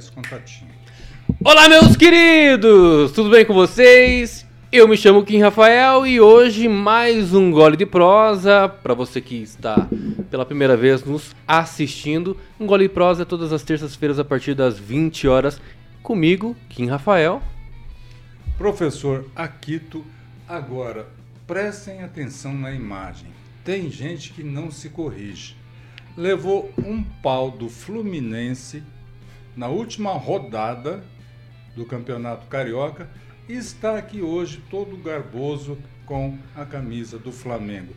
esse contatinho. Olá, meus queridos! Tudo bem com vocês? Eu me chamo Kim Rafael e hoje mais um gole de prosa para você que está pela primeira vez nos assistindo. Um gole de prosa é todas as terças-feiras a partir das 20 horas. Comigo, Kim Rafael. Professor Akito, agora prestem atenção na imagem. Tem gente que não se corrige. Levou um pau do Fluminense na última rodada do Campeonato Carioca e está aqui hoje todo garboso com a camisa do Flamengo.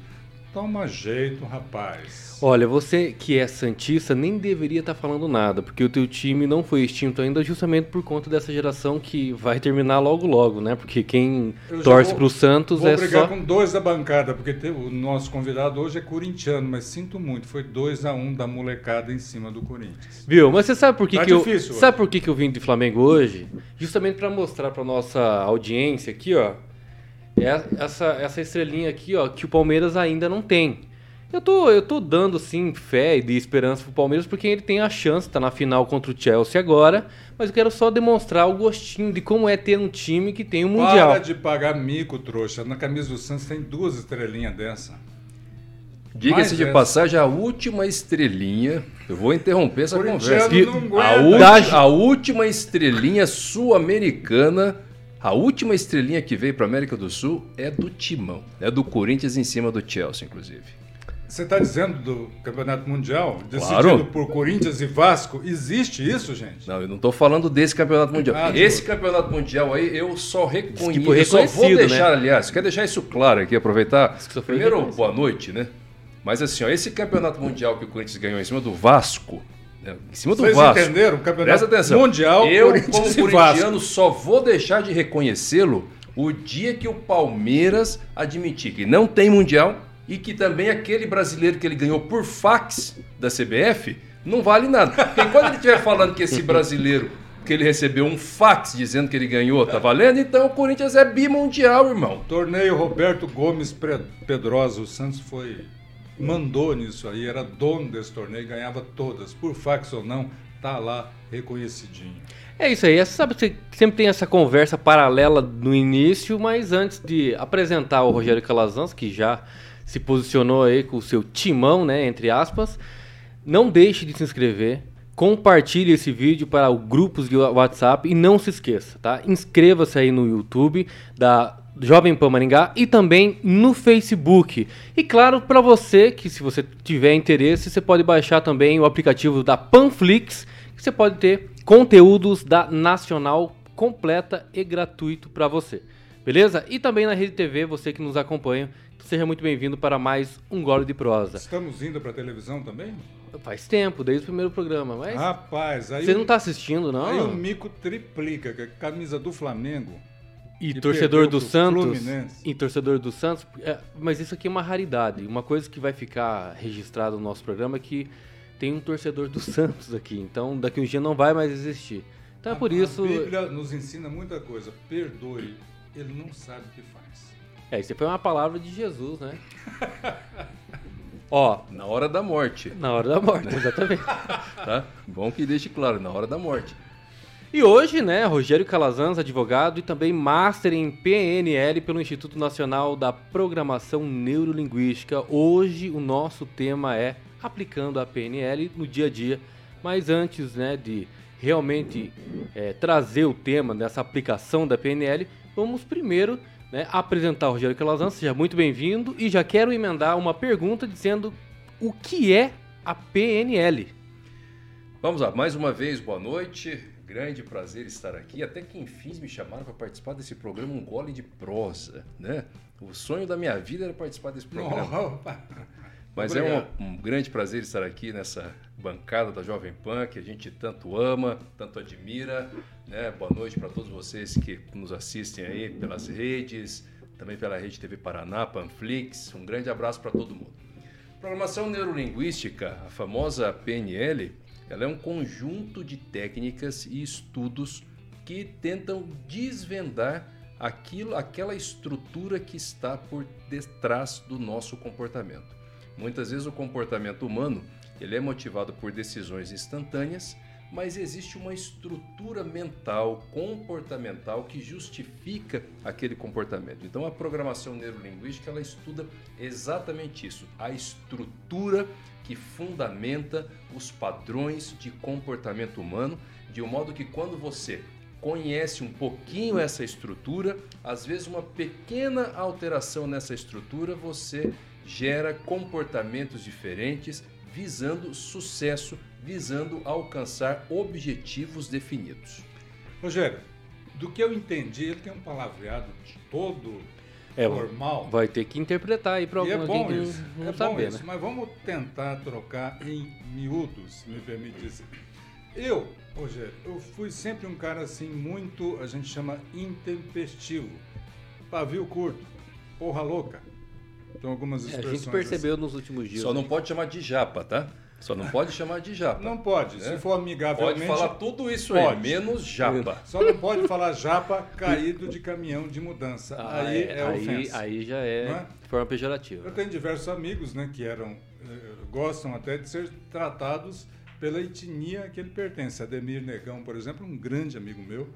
Toma jeito, rapaz. Olha, você que é santista nem deveria estar falando nada, porque o teu time não foi extinto ainda justamente por conta dessa geração que vai terminar logo logo, né? Porque quem torce pro Santos é só... Vou brigar com dois da bancada, porque o nosso convidado hoje é corintiano, mas sinto muito, foi 2-1 da molecada em cima do Corinthians. Viu, mas você sabe por que, tá que difícil, eu... Hoje. Sabe por que eu vim de Flamengo hoje? Justamente para mostrar pra nossa audiência aqui, ó, essa estrelinha aqui, ó, que o Palmeiras ainda não tem. Eu tô dando, sim, fé e esperança pro Palmeiras, porque ele tem a chance, tá na final contra o Chelsea agora, mas eu quero só demonstrar o gostinho de como é ter um time que tem o Mundial. Para de pagar mico, trouxa. Na camisa do Santos tem 2 estrelinhas dessa. Diga-se de passagem, a última estrelinha... Eu vou interromper essa conversa. A última estrelinha sul-americana... A última estrelinha que veio para a América do Sul é do Timão. É do Corinthians em cima do Chelsea, inclusive. Você está dizendo do Campeonato Mundial? Decidido, claro, por Corinthians e Vasco? Existe isso, gente? Não, eu não estou falando desse Campeonato Mundial. Esse Campeonato Mundial aí eu só reconheço. Tipo, eu só vou deixar, né? Aliás, quero deixar isso claro aqui, aproveitar. Primeiro, boa noite, né? Mas assim, ó, esse Campeonato Mundial que o Corinthians ganhou em cima do Vasco... Em cima do Vocês Vasco. Vocês entenderam? O Campeonato Mundial, eu, como corintiano, só vou deixar de reconhecê-lo o dia que o Palmeiras admitir que não tem Mundial e que também aquele brasileiro que ele ganhou por fax da CBF não vale nada. Porque quando ele estiver falando que esse brasileiro, que ele recebeu um fax dizendo que ele ganhou, tá valendo, então o Corinthians é bimundial, irmão. Torneio Roberto Gomes Pedrosa, o Santos foi... Mandou nisso aí, era dono desse torneio, ganhava todas, por fax ou não, tá lá reconhecidinho. É isso aí, sabe que sempre tem essa conversa paralela no início, mas antes de apresentar o Rogério Calazans, que já se posicionou aí com o seu timão, né, entre aspas, não deixe de se inscrever, compartilhe esse vídeo para os grupos de WhatsApp e não se esqueça, tá? Inscreva-se aí no YouTube da Jovem Pan Maringá e também no Facebook. E claro, para você, que se você tiver interesse, você pode baixar também o aplicativo da Panflix, que você pode ter conteúdos da Nacional completa e gratuito para você. Beleza? E também na Rede TV, você que nos acompanha, seja muito bem-vindo para mais um Gole de Prosa. Estamos indo para a televisão também? Faz tempo, desde o primeiro programa, mas... Rapaz, aí... Você não está assistindo, não? Aí o mico triplica, que é a camisa do Flamengo... E torcedor do Santos, Fluminense. E torcedor do Santos, mas isso aqui é uma raridade. Uma coisa que vai ficar registrada no nosso programa é que tem um torcedor do Santos aqui. Então, daqui um dia não vai mais existir. Então, por isso... A Bíblia nos ensina muita coisa. Perdoe, ele não sabe o que faz. É, isso foi uma palavra de Jesus, né? Ó, na hora da morte. Na hora da morte, exatamente. Tá? Bom que deixe claro, na hora da morte. E hoje, né, Rogério Calazans, advogado e também Master em PNL pelo Instituto Nacional da Programação Neurolinguística. Hoje o nosso tema é aplicando a PNL no dia a dia. Mas antes, né, de realmente trazer o tema dessa aplicação da PNL, vamos primeiro, né, apresentar o Rogério Calazans. Seja muito bem-vindo e já quero emendar uma pergunta dizendo o que é a PNL. Vamos lá, mais uma vez, boa noite. Grande prazer estar aqui, até que enfim me chamaram para participar desse programa, um gole de prosa, né? O sonho da minha vida era participar desse programa. Mas obrigado. É um grande prazer estar aqui nessa bancada da Jovem Pan, que a gente tanto ama, tanto admira, né? Boa noite para todos vocês que nos assistem aí pelas redes, também pela Rede TV Paraná, Panflix, um grande abraço para todo mundo. Programação Neurolinguística, a famosa PNL, ela é um conjunto de técnicas e estudos que tentam desvendar aquela estrutura que está por detrás do nosso comportamento. Muitas vezes o comportamento humano ele é motivado por decisões instantâneas, mas existe uma estrutura mental, comportamental, que justifica aquele comportamento. Então a programação neurolinguística, ela estuda exatamente isso, a estrutura que fundamenta os padrões de comportamento humano, de um modo que quando você conhece um pouquinho essa estrutura, às vezes uma pequena alteração nessa estrutura, você gera comportamentos diferentes, visando sucesso, visando alcançar objetivos definidos. Rogério, do que eu entendi, ele tem um palavreado de todo normal. Vai ter que interpretar aí para alguém que não sabe, né? Mas vamos tentar trocar em miúdos, se me permite dizer. Eu, Rogério, eu fui sempre um cara assim muito, a gente chama intempestivo, pavio curto, porra louca. Então algumas expressões. A gente percebeu assim nos últimos dias. Só não pode chamar de japa, tá? Só não pode chamar de japa. Não pode, né? Se for amigavelmente. Pode falar tudo isso aí, menos japa. Só não pode falar japa caído de caminhão de mudança. Ah, aí é ofensa. Aí já é, né? De forma pejorativa. Eu tenho diversos amigos, né, que gostam até de ser tratados pela etnia que ele pertence. Ademir Negão, por exemplo, um grande amigo meu,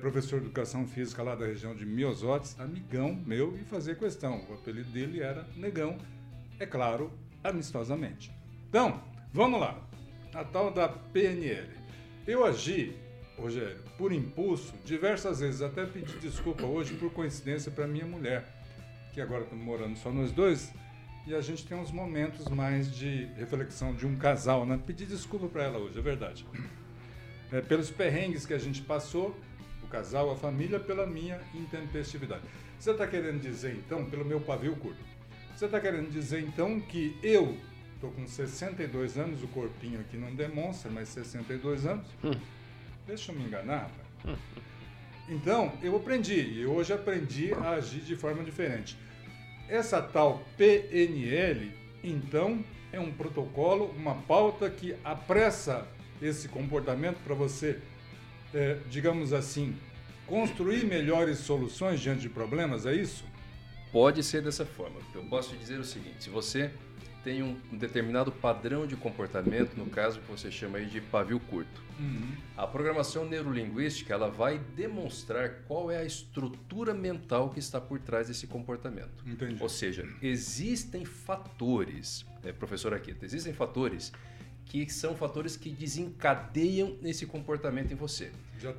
professor de educação física lá da região de Miosotes, amigão meu, e fazia questão. O apelido dele era Negão, é claro, amistosamente. Então, vamos lá, a tal da PNL. Eu agi, Rogério, por impulso, diversas vezes, até pedi desculpa hoje, por coincidência, para minha mulher, que agora estamos morando só nós dois, e a gente tem uns momentos mais de reflexão de um casal, né? Pedi desculpa para ela hoje, é verdade. É, pelos perrengues que a gente passou, o casal, a família, pela minha intempestividade. Você está querendo dizer, então, pelo meu pavio curto, você está querendo dizer, então, que eu estou com 62 anos, o corpinho aqui não demonstra, mas 62 anos. Deixa eu me enganar, rapaz. Então, eu aprendi, e hoje aprendi a agir de forma diferente. Essa tal PNL, então, é um protocolo, uma pauta que apressa esse comportamento para você, digamos assim, construir melhores soluções diante de problemas, é isso? Pode ser dessa forma. Eu posso dizer o seguinte, se você tem um determinado padrão de comportamento, no caso que você chama aí de pavio curto, a programação neurolinguística, ela vai demonstrar qual é a estrutura mental que está por trás desse comportamento. Entendi. Ou seja, existem fatores, professor Aquita, existem fatores que são fatores que desencadeiam esse comportamento em você.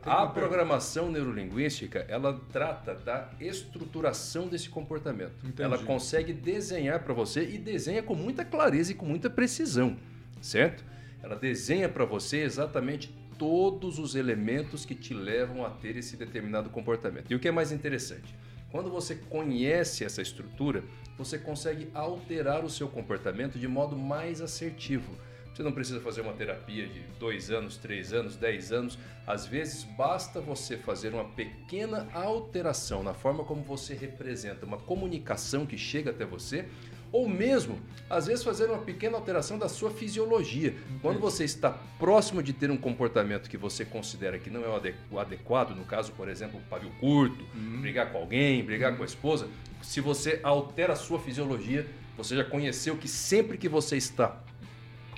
A programação neurolinguística, ela trata da estruturação desse comportamento. Entendi. Ela consegue desenhar para você e desenha com muita clareza e com muita precisão, certo? Ela desenha para você exatamente todos os elementos que te levam a ter esse determinado comportamento. E o que é mais interessante? Quando você conhece essa estrutura, você consegue alterar o seu comportamento de modo mais assertivo. Você não precisa fazer uma terapia de 2 anos, 3 anos, 10 anos. Às vezes, basta você fazer uma pequena alteração na forma como você representa uma comunicação que chega até você, ou mesmo, às vezes, fazer uma pequena alteração da sua fisiologia. Entendi. Quando você está próximo de ter um comportamento que você considera que não é o adequado, no caso, por exemplo, o pavio curto, brigar com alguém, brigar com a esposa, se você altera a sua fisiologia, você já conheceu que sempre que você está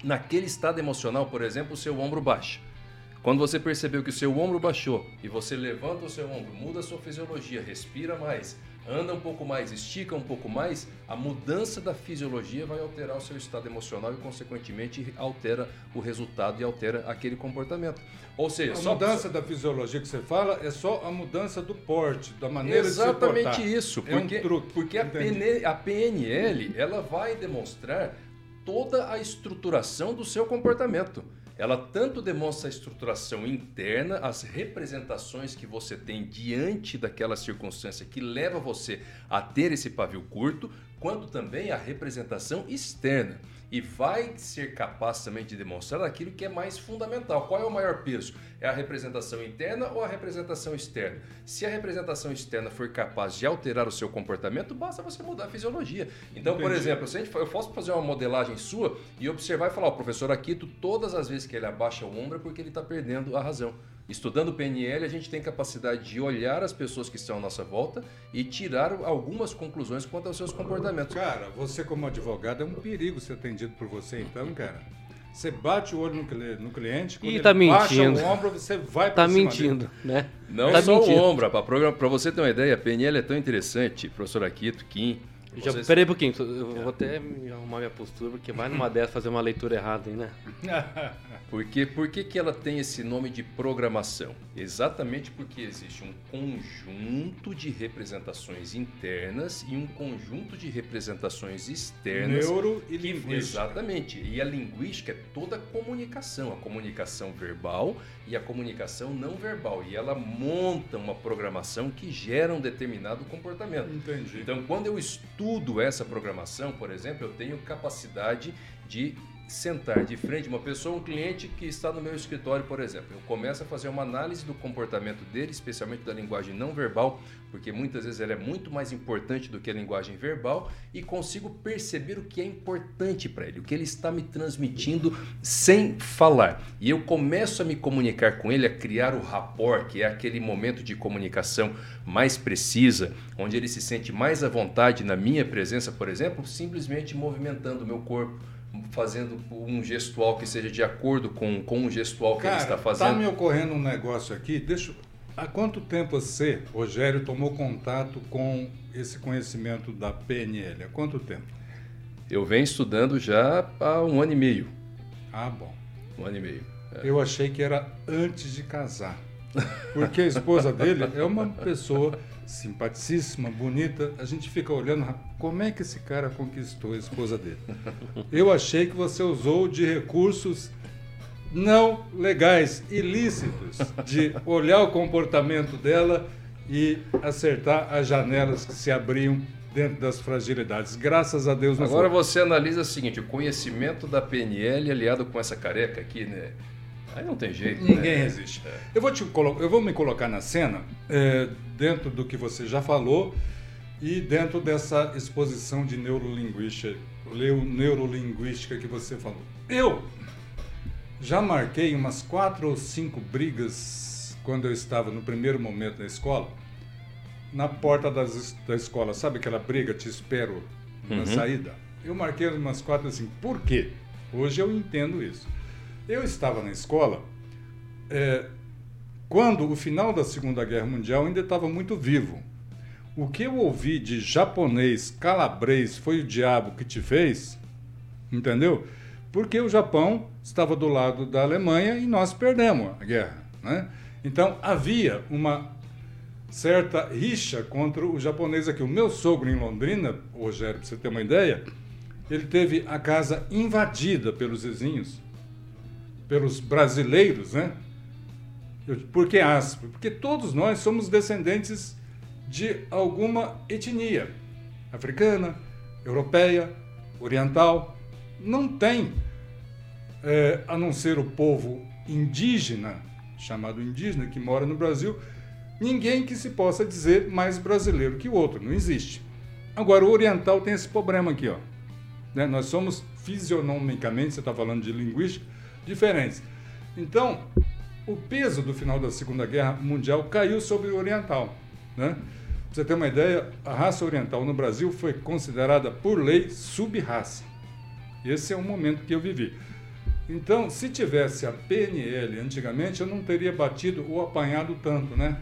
naquele estado emocional, por exemplo, o seu ombro baixa. Quando você percebeu que o seu ombro baixou e você levanta o seu ombro, muda a sua fisiologia, respira mais, anda um pouco mais, estica um pouco mais, a mudança da fisiologia vai alterar o seu estado emocional e, consequentemente, altera o resultado e altera aquele comportamento. Ou seja, a mudança da fisiologia que você fala é só a mudança do porte, da maneira exatamente de se portar. Isso, porque, é um truque, porque a PNL, ela vai demonstrar toda a estruturação do seu comportamento. Ela tanto demonstra a estruturação interna, as representações que você tem diante daquela circunstância que leva você a ter esse pavio curto, quanto também a representação externa. E vai ser capaz também de demonstrar aquilo que é mais fundamental. Qual é o maior peso? É a representação interna ou a representação externa? Se a representação externa for capaz de alterar o seu comportamento, basta você mudar a fisiologia. Então, entendi. Por exemplo, se eu posso fazer uma modelagem sua e observar e falar, professor Aquito, todas as vezes que ele abaixa o ombro é porque ele está perdendo a razão. Estudando PNL, a gente tem capacidade de olhar as pessoas que estão à nossa volta e tirar algumas conclusões quanto aos seus comportamentos. Cara, você como advogado é um perigo ser atendido por você, então, cara. Você bate o olho no cliente, quando ele baixa o ombro, você vai para cima dele. Né? Não tá só mentindo. O ombro, para você ter uma ideia, a PNL é tão interessante, professor Akito, Kim... Peraí um pouquinho, eu vou até arrumar minha postura, porque vai numa dessas fazer uma leitura errada, hein, né? Porque, por que ela tem esse nome de programação? Exatamente porque existe um conjunto de representações internas e um conjunto de representações externas. Neuro e linguística. Exatamente, e a linguística é toda a comunicação verbal e a comunicação não verbal. E ela monta uma programação que gera um determinado comportamento. Entendi. Então, quando eu estudo essa programação, por exemplo, eu tenho capacidade de sentar de frente uma pessoa, um cliente que está no meu escritório, por exemplo. Eu começo a fazer uma análise do comportamento dele, especialmente da linguagem não verbal, porque muitas vezes ela é muito mais importante do que a linguagem verbal, e consigo perceber o que é importante para ele, o que ele está me transmitindo sem falar. E eu começo a me comunicar com ele, a criar o rapport, que é aquele momento de comunicação mais precisa, onde ele se sente mais à vontade na minha presença, por exemplo, simplesmente movimentando o meu corpo, fazendo um gestual que seja de acordo com o gestual que ele está fazendo. Está me ocorrendo um negócio aqui. Há quanto tempo você, Rogério, tomou contato com esse conhecimento da PNL? Há quanto tempo? Eu venho estudando já há 1 ano e meio. Ah, bom. 1 ano e meio. É. Eu achei que era antes de casar. Porque a esposa dele é uma pessoa simpaticíssima, bonita. A gente fica olhando, como é que esse cara conquistou a esposa dele? Eu achei que você usou de recursos não legais, ilícitos, de olhar o comportamento dela e acertar as janelas que se abriam dentro das fragilidades. Graças a Deus não foi. Agora você analisa o seguinte, o conhecimento da PNL aliado com essa careca aqui, né? Aí não tem jeito. Ninguém resiste. É. Eu vou me colocar na cena, dentro do que você já falou e dentro dessa exposição de neurolinguística que você falou. Eu já marquei umas 4 ou 5 brigas quando eu estava no primeiro momento na escola, na porta da escola. Sabe aquela briga, te espero na saída? Eu marquei umas 4 ou 5. Por quê? Hoje eu entendo isso. Eu estava na escola quando o final da Segunda Guerra Mundial ainda estava muito vivo. O que eu ouvi de japonês, calabrês, foi o diabo que te fez, entendeu? Porque o Japão estava do lado da Alemanha e nós perdemos a guerra, né? Então havia uma certa rixa contra o japonês aqui. O meu sogro em Londrina, Rogério, para você ter uma ideia, ele teve a casa invadida pelos vizinhos, pelos brasileiros, né? Por que aspas? Porque todos nós somos descendentes de alguma etnia, africana, europeia, oriental. Não tem, a não ser o povo indígena, chamado indígena, que mora no Brasil, ninguém que se possa dizer mais brasileiro que o outro, não existe. Agora, o oriental tem esse problema aqui, ó, né? Nós somos fisionomicamente, você está falando de linguística, diferentes. Então, o peso do final da Segunda Guerra Mundial caiu sobre o oriental, né? Pra você ter uma ideia, a raça oriental no Brasil foi considerada, por lei, sub-raça. Esse é um momento que eu vivi. Então, se tivesse a PNL antigamente, eu não teria batido ou apanhado tanto, né?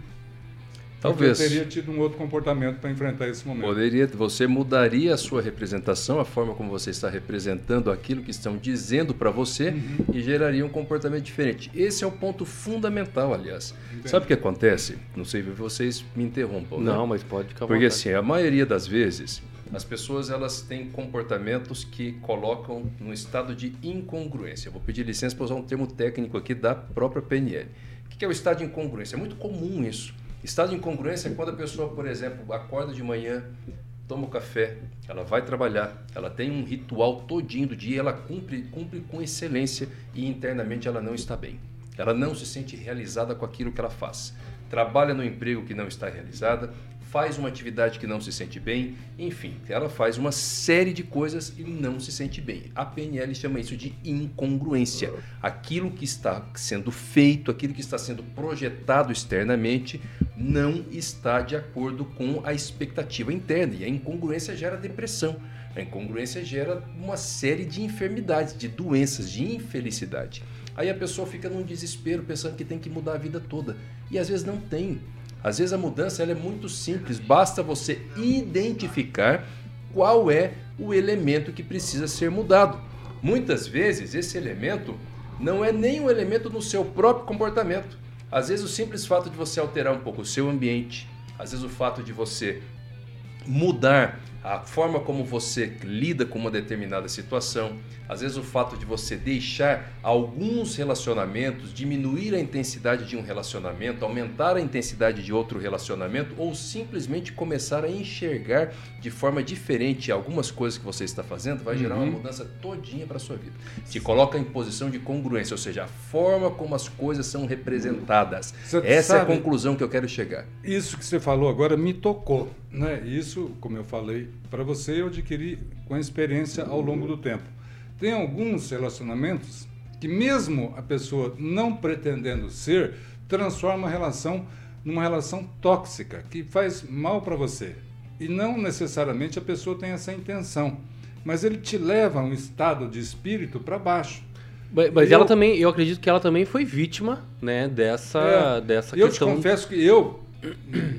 Talvez. Eu teria tido um outro comportamento para enfrentar esse momento. Você mudaria a sua representação, a forma como você está representando aquilo que estão dizendo para você, e geraria um comportamento diferente. Esse é o ponto fundamental, aliás. Entendi. Sabe o que acontece? Não sei se vocês me interrompam. Não, né? Mas pode ficar à vontade. Porque assim, a maioria das vezes, as pessoas elas têm comportamentos que colocam no estado de incongruência. Eu vou pedir licença para usar um termo técnico aqui da própria PNL. O que é o estado de incongruência? É muito comum isso. Estado de incongruência é quando a pessoa, por exemplo, acorda de manhã, toma o café, ela vai trabalhar, ela tem um ritual todinho do dia, ela cumpre com excelência e internamente ela não está bem. Ela não se sente realizada com aquilo que ela faz. Trabalha no emprego que não está realizada, faz uma atividade que não se sente bem, enfim, ela faz uma série de coisas e não se sente bem. A PNL chama isso de incongruência. Aquilo que está sendo feito, aquilo que está sendo projetado externamente não está de acordo com a expectativa interna, e a incongruência gera depressão, a incongruência gera uma série de enfermidades, de doenças, de infelicidade. Aí a pessoa fica num desespero pensando que tem que mudar a vida toda, e às vezes não tem. Às vezes a mudança ela é muito simples, basta você identificar qual é o elemento que precisa ser mudado. Muitas vezes esse elemento não é nem um elemento no seu próprio comportamento. Às vezes o simples fato de você alterar um pouco o seu ambiente, às vezes o fato de você mudar a forma como você lida com uma determinada situação, às vezes o fato de você deixar alguns relacionamentos, diminuir a intensidade de um relacionamento, aumentar a intensidade de outro relacionamento, ou simplesmente começar a enxergar de forma diferente algumas coisas que você está fazendo, vai gerar uma mudança todinha para a sua vida. Te coloca em posição de congruência, ou seja, a forma como as coisas são representadas. Essa é a conclusão que eu quero chegar. Isso que você falou agora me tocou, né? Isso, como eu falei para você, eu adquiri com a experiência ao longo do tempo. Tem alguns relacionamentos que mesmo a pessoa não pretendendo ser, transforma a relação numa relação tóxica, que faz mal para você. E não necessariamente a pessoa tem essa intenção, mas ele te leva a um estado de espírito para baixo. Mas ela também, eu acredito que ela também foi vítima, né, dessa questão. Eu te confesso que eu,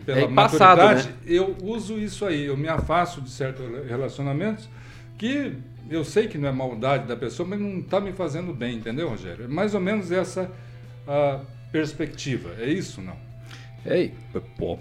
pela maturidade, né? Eu uso isso aí, eu me afasto de certos relacionamentos que eu sei que não é maldade da pessoa, mas não está me fazendo bem, entendeu, Rogério? É mais ou menos essa a perspectiva, é isso ou não? É,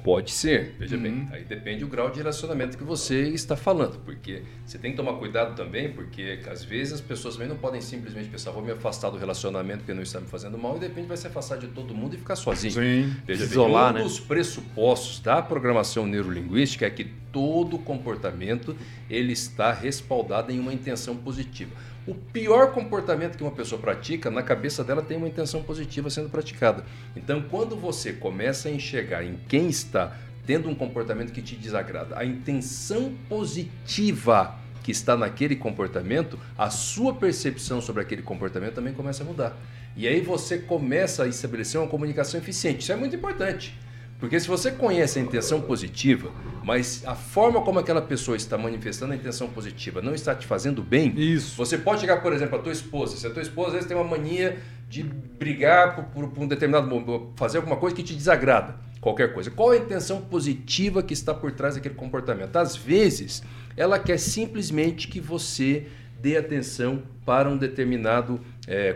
pode ser, veja bem, aí depende do grau de relacionamento que você está falando, porque você tem que tomar cuidado também, porque às vezes as pessoas também não podem simplesmente pensar, vou me afastar do relacionamento porque não está me fazendo mal, e de repente vai se afastar de todo mundo e ficar sozinho. Sim, veja bem, isolar, né? Um dos pressupostos da programação neurolinguística é que todo comportamento ele está respaldado em uma intenção positiva. O pior comportamento que uma pessoa pratica, na cabeça dela tem uma intenção positiva sendo praticada. Então, quando você começa a enxergar em quem está tendo um comportamento que te desagrada, a intenção positiva que está naquele comportamento, a sua percepção sobre aquele comportamento também começa a mudar. E aí você começa a estabelecer uma comunicação eficiente. Isso é muito importante. Porque se você conhece a intenção positiva, mas a forma como aquela pessoa está manifestando a intenção positiva não está te fazendo bem, isso. Você pode chegar, por exemplo, à tua esposa. Se a tua esposa às vezes tem uma mania de brigar por um determinado momento, fazer alguma coisa que te desagrada, qualquer coisa. Qual é a intenção positiva que está por trás daquele comportamento? Às vezes, ela quer simplesmente que você dê atenção para um determinado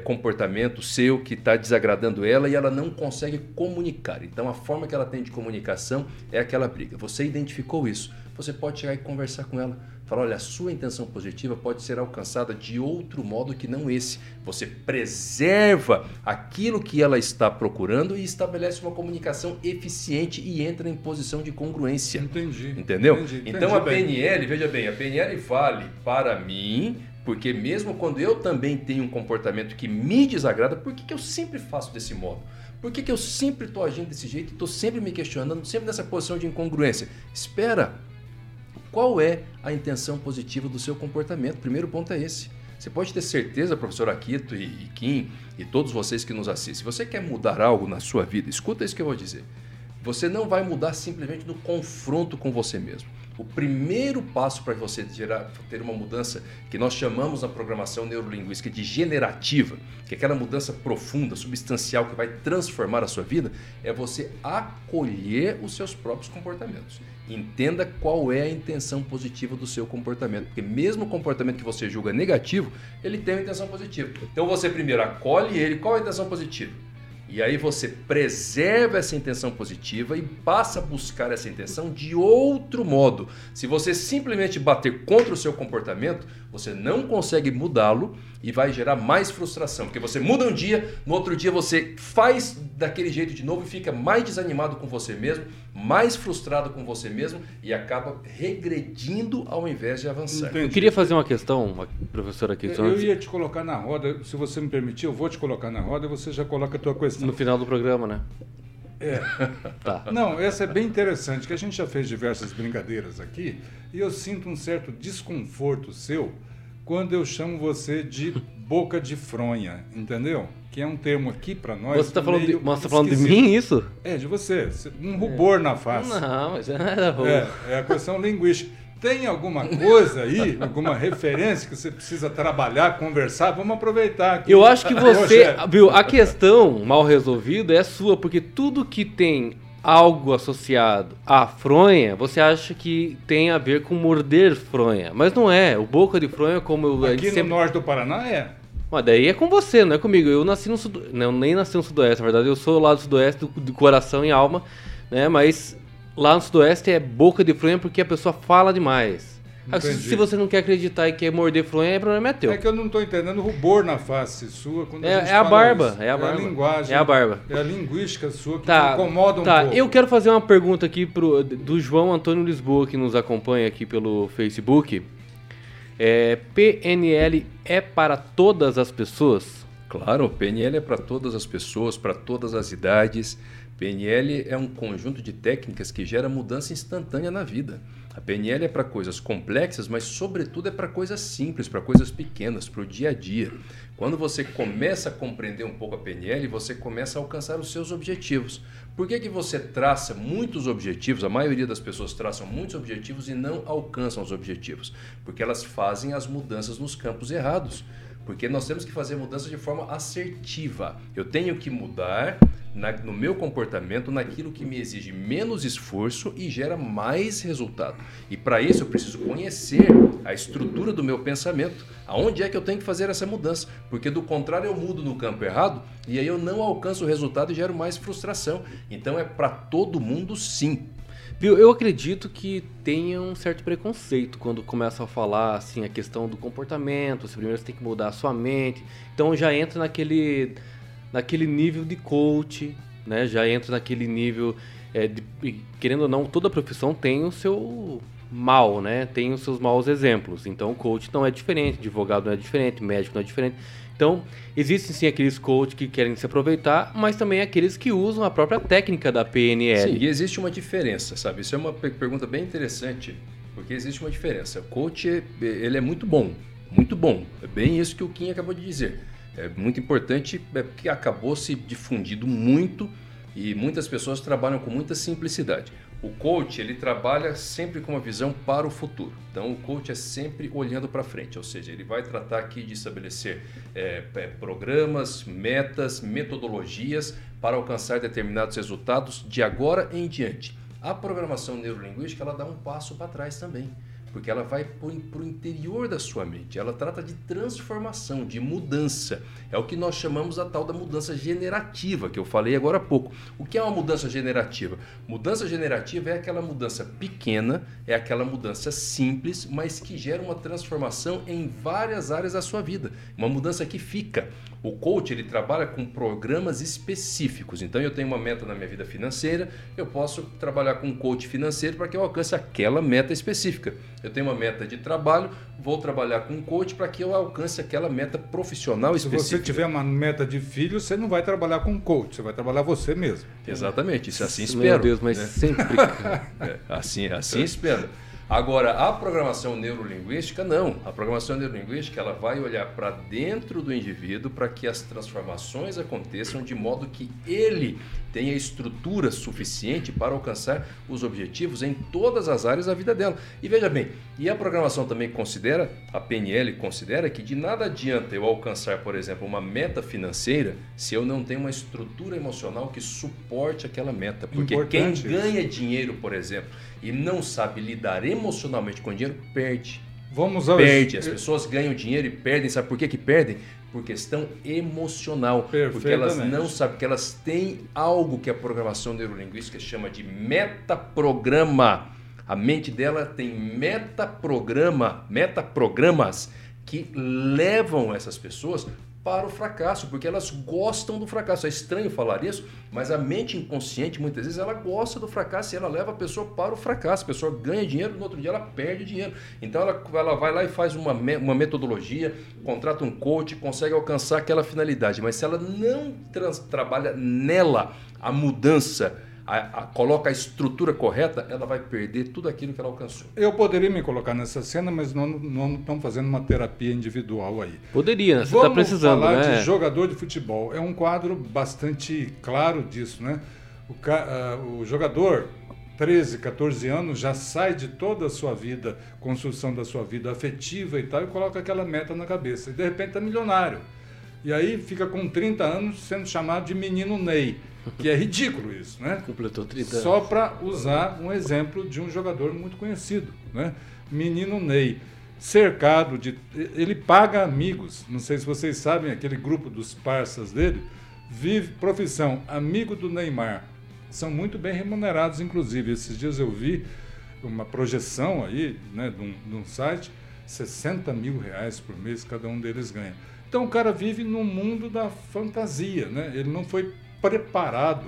comportamento seu que está desagradando ela e ela não consegue comunicar. Então a forma que ela tem de comunicação é aquela briga. Você identificou isso, você pode chegar e conversar com ela. Falar, olha, a sua intenção positiva pode ser alcançada de outro modo que não esse. Você preserva aquilo que ela está procurando e estabelece uma comunicação eficiente e entra em posição de congruência. Entendi. Entendeu? Entendi, então entendi a PNL, bem. Veja bem, a PNL vale para mim, porque mesmo quando eu também tenho um comportamento que me desagrada, por que eu sempre faço desse modo? Por que eu sempre estou agindo desse jeito, estou sempre me questionando, sempre nessa posição de incongruência? Espera! Qual é a intenção positiva do seu comportamento? Primeiro ponto é esse. Você pode ter certeza, professor Akito e Kim e todos vocês que nos assistem, se você quer mudar algo na sua vida, escuta isso que eu vou dizer. Você não vai mudar simplesmente no confronto com você mesmo. O primeiro passo para você ter uma mudança que nós chamamos na programação neurolinguística de generativa, que é aquela mudança profunda, substancial, que vai transformar a sua vida, é você acolher os seus próprios comportamentos. Entenda qual é a intenção positiva do seu comportamento, porque mesmo o comportamento que você julga negativo, ele tem uma intenção positiva. Então você primeiro acolhe ele, qual é a intenção positiva? E aí você preserva essa intenção positiva e passa a buscar essa intenção de outro modo. Se você simplesmente bater contra o seu comportamento, você não consegue mudá-lo e vai gerar mais frustração. Porque você muda um dia, no outro dia você faz daquele jeito de novo e fica mais desanimado com você mesmo, mais frustrado com você mesmo e acaba regredindo ao invés de avançar. Entendi. Eu queria fazer uma questão, professor, aqui. Eu ia te colocar na roda, se você me permitir, eu vou te colocar na roda e você já coloca a tua questão. No final do programa, né? É. Tá. Não, essa é bem interessante, que a gente já fez diversas brincadeiras aqui e eu sinto um certo desconforto seu quando eu chamo você de boca de fronha, entendeu? Que é um termo aqui para nós. Você está falando, falando de mim isso? É, de você. Um rubor na face. Não, mas não era rubor. É a questão linguística. Tem alguma coisa aí, alguma referência que você precisa trabalhar, conversar? Vamos aproveitar aqui. Eu acho que você, viu, a questão mal resolvida é sua, porque tudo que tem algo associado à fronha, você acha que tem a ver com morder fronha, mas não é. O boca de fronha, como eu... Aqui no norte do Paraná é. Mas daí é com você, não é comigo. Eu nasci no sudoeste, não, nem nasci no sudoeste, na verdade. Eu sou lá do sudoeste, do coração e alma, né, mas... Lá no sudoeste é boca de fronha porque a pessoa fala demais. Entendi. Se você não quer acreditar e quer morder fronha, o problema é teu. É que eu não estou entendendo o rubor na face sua quando a gente fala isso. É a barba. É a linguagem. É a barba. É a linguística sua que te incomoda pouco. Eu quero fazer uma pergunta aqui do João Antônio Lisboa, que nos acompanha aqui pelo Facebook. PNL é para todas as pessoas? Claro, PNL é para todas as pessoas, para todas as idades. PNL é um conjunto de técnicas que gera mudança instantânea na vida. A PNL é para coisas complexas, mas sobretudo é para coisas simples, para coisas pequenas, para o dia a dia. Quando você começa a compreender um pouco a PNL, você começa a alcançar os seus objetivos. Por que que você traça muitos objetivos? A maioria das pessoas traçam muitos objetivos e não alcançam os objetivos, porque elas fazem as mudanças nos campos errados. Porque nós temos que fazer mudanças de forma assertiva. Eu tenho que mudar no meu comportamento, naquilo que me exige menos esforço e gera mais resultado. E para isso eu preciso conhecer a estrutura do meu pensamento, aonde é que eu tenho que fazer essa mudança, porque do contrário eu mudo no campo errado e aí eu não alcanço o resultado e gero mais frustração. Então é para todo mundo, sim. Viu, eu acredito que tenha um certo preconceito quando começa a falar assim a questão do comportamento, se primeiro você tem que mudar a sua mente, então já entra naquele nível de coach, né? Já entra naquele nível, querendo ou não, toda profissão tem o seu mal, né? Tem os seus maus exemplos, então coach não é diferente, advogado não é diferente, médico não é diferente. Então, existem sim aqueles coaches que querem se aproveitar, mas também aqueles que usam a própria técnica da PNL. Sim, e existe uma diferença, sabe? Isso é uma pergunta bem interessante, porque existe uma diferença. O coach, ele é muito bom. É bem isso que o Kim acabou de dizer. É muito importante, é porque acabou se difundindo muito e muitas pessoas trabalham com muita simplicidade. O coach, ele trabalha sempre com uma visão para o futuro. Então, o coach é sempre olhando para frente, ou seja, ele vai tratar aqui de estabelecer programas, metas, metodologias para alcançar determinados resultados de agora em diante. A programação neurolinguística, ela dá um passo para trás também, porque ela vai para o interior da sua mente, ela trata de transformação, de mudança. É o que nós chamamos a tal da mudança generativa, que eu falei agora há pouco. O que é uma mudança generativa? Mudança generativa é aquela mudança pequena, é aquela mudança simples, mas que gera uma transformação em várias áreas da sua vida. Uma mudança que fica. O coach, ele trabalha com programas específicos. Então, eu tenho uma meta na minha vida financeira, eu posso trabalhar com um coach financeiro para que eu alcance aquela meta específica. Eu tenho uma meta de trabalho, vou trabalhar com um coach para que eu alcance aquela meta profissional específica. Se você tiver uma meta de filho, você não vai trabalhar com um coach, você vai trabalhar você mesmo. Exatamente, isso assim espero. Meu Deus, mas sempre... assim espero. Agora, a programação neurolinguística, não. A programação neurolinguística, ela vai olhar para dentro do indivíduo para que as transformações aconteçam de modo que ele tenha estrutura suficiente para alcançar os objetivos em todas as áreas da vida dela. E veja bem, e a programação também considera, a PNL considera que de nada adianta eu alcançar, por exemplo, uma meta financeira se eu não tenho uma estrutura emocional que suporte aquela meta. Porque importante quem ganha dinheiro, por exemplo, e não sabe lidar emocionalmente com o dinheiro, perde. Perde. As pessoas ganham dinheiro e perdem. Sabe por que que perdem? Por questão emocional. Porque elas não sabem que elas têm algo que a programação neurolinguística chama de metaprograma. A mente dela tem metaprogramas que levam essas pessoas para o fracasso, porque elas gostam do fracasso. É estranho falar isso, mas a mente inconsciente, muitas vezes, ela gosta do fracasso e ela leva a pessoa para o fracasso. A pessoa ganha dinheiro, no outro dia ela perde dinheiro. Então ela vai lá e faz uma metodologia, contrata um coach, consegue alcançar aquela finalidade. Mas se ela não trabalha nela a mudança, coloca a estrutura correta, ela vai perder tudo aquilo que ela alcançou. Eu poderia me colocar nessa cena, mas não estamos fazendo uma terapia individual aí. Poderia, você está precisando. Vamos falar, né, de jogador de futebol. É um quadro bastante claro disso, né? O jogador, 13, 14 anos, já sai de toda a sua vida, construção da sua vida afetiva e tal, e coloca aquela meta na cabeça. E de repente é milionário. E aí fica com 30 anos sendo chamado de menino Ney. Que é ridículo isso, né? Completou 30 anos. Só para usar um exemplo de um jogador muito conhecido, né? Menino Ney, cercado de... Ele paga amigos, não sei se vocês sabem, aquele grupo dos parças dele, vive profissão, amigo do Neymar. São muito bem remunerados, inclusive. Esses dias eu vi uma projeção aí, né, de um site, 60 mil reais por mês cada um deles ganha. Então o cara vive num mundo da fantasia, né? Ele não foi preparado,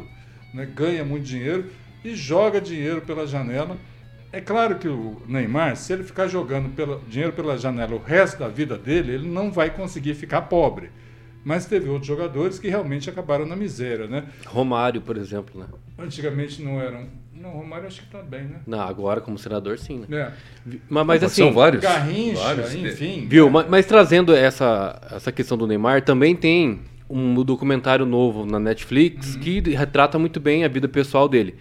né? Ganha muito dinheiro e joga dinheiro pela janela. É claro que o Neymar, se ele ficar jogando dinheiro pela janela o resto da vida dele, ele não vai conseguir ficar pobre. Mas teve outros jogadores que realmente acabaram na miséria, né? Romário, por exemplo, né? Antigamente não eram... Não, Romário acho que tá bem, né? Não, agora como senador, sim, né? É. Mas assim... São vários. Garrincha, vários, enfim. Viu? Mas trazendo essa questão do Neymar, também tem... um documentário novo na Netflix que retrata muito bem a vida pessoal dele.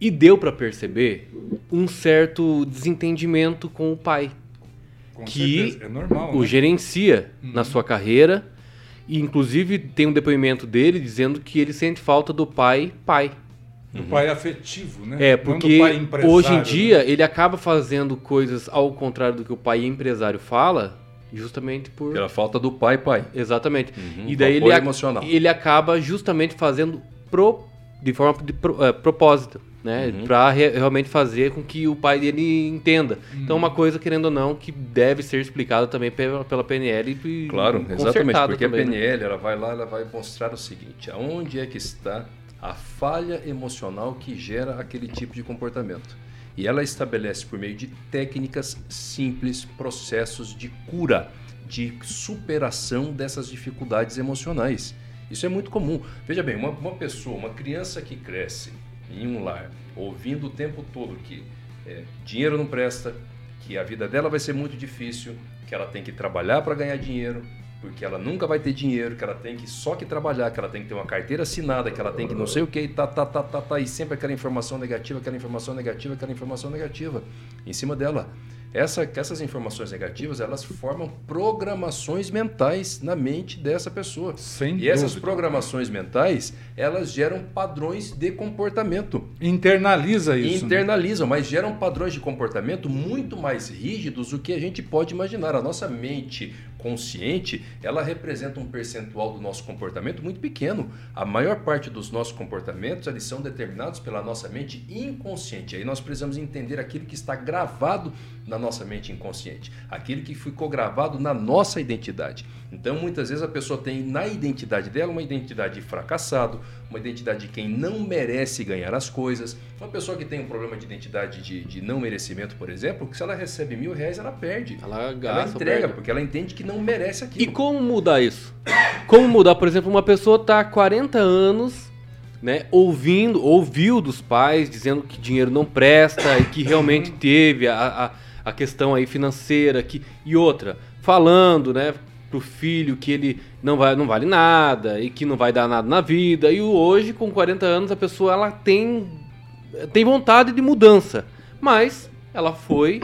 E deu para perceber um certo desentendimento com o pai. Com que é normal, o gerencia na sua carreira. E inclusive tem um depoimento dele dizendo que ele sente falta do pai. Do pai afetivo, né? É, porque hoje em dia, né, ele acaba fazendo coisas ao contrário do que o pai empresário fala... Justamente por... Pela falta do pai. Exatamente. E daí ele acaba justamente fazendo de forma de propósito, né? Para realmente fazer com que o pai dele entenda. Então, uma coisa, querendo ou não, que deve ser explicada também pela PNL e claro, exatamente, porque também, a PNL, né, ela vai lá, ela vai mostrar o seguinte, aonde é que está a falha emocional que gera aquele tipo de comportamento. E ela estabelece por meio de técnicas simples, processos de cura, de superação dessas dificuldades emocionais. Isso é muito comum. Veja bem, uma pessoa, uma criança que cresce em um lar, ouvindo o tempo todo que dinheiro não presta, que a vida dela vai ser muito difícil, que ela tem que trabalhar para ganhar dinheiro, porque ela nunca vai ter dinheiro, que ela tem que trabalhar, que ela tem que ter uma carteira assinada, que ela tem que não sei o que, e sempre aquela informação negativa em cima dela. Essas informações negativas, elas formam programações mentais na mente dessa pessoa. Sem dúvida. Essas programações mentais, elas geram padrões de comportamento. Internaliza isso. Internalizam, né? Mas geram padrões de comportamento muito mais rígidos do que a gente pode imaginar. A nossa mente consciente, ela representa um percentual do nosso comportamento muito pequeno. A maior parte dos nossos comportamentos, eles são determinados pela nossa mente inconsciente. Aí nós precisamos entender aquilo que está gravado na nossa mente inconsciente, aquilo que ficou gravado na nossa identidade. Então, muitas vezes a pessoa tem na identidade dela uma identidade de fracassado, uma identidade de quem não merece ganhar as coisas. Uma pessoa que tem um problema de identidade de não merecimento, por exemplo, que se ela recebe R$1.000, ela perde. Ela entrega, porque ela entende que não merece aquilo. E como mudar isso? Como mudar? Por exemplo, uma pessoa está há 40 anos... né, ouviu dos pais dizendo que dinheiro não presta e que realmente teve a questão aí financeira e outra, falando, né, pro filho que ele não vale nada e que não vai dar nada na vida. E hoje, com 40 anos, a pessoa ela tem vontade de mudança, mas ela foi,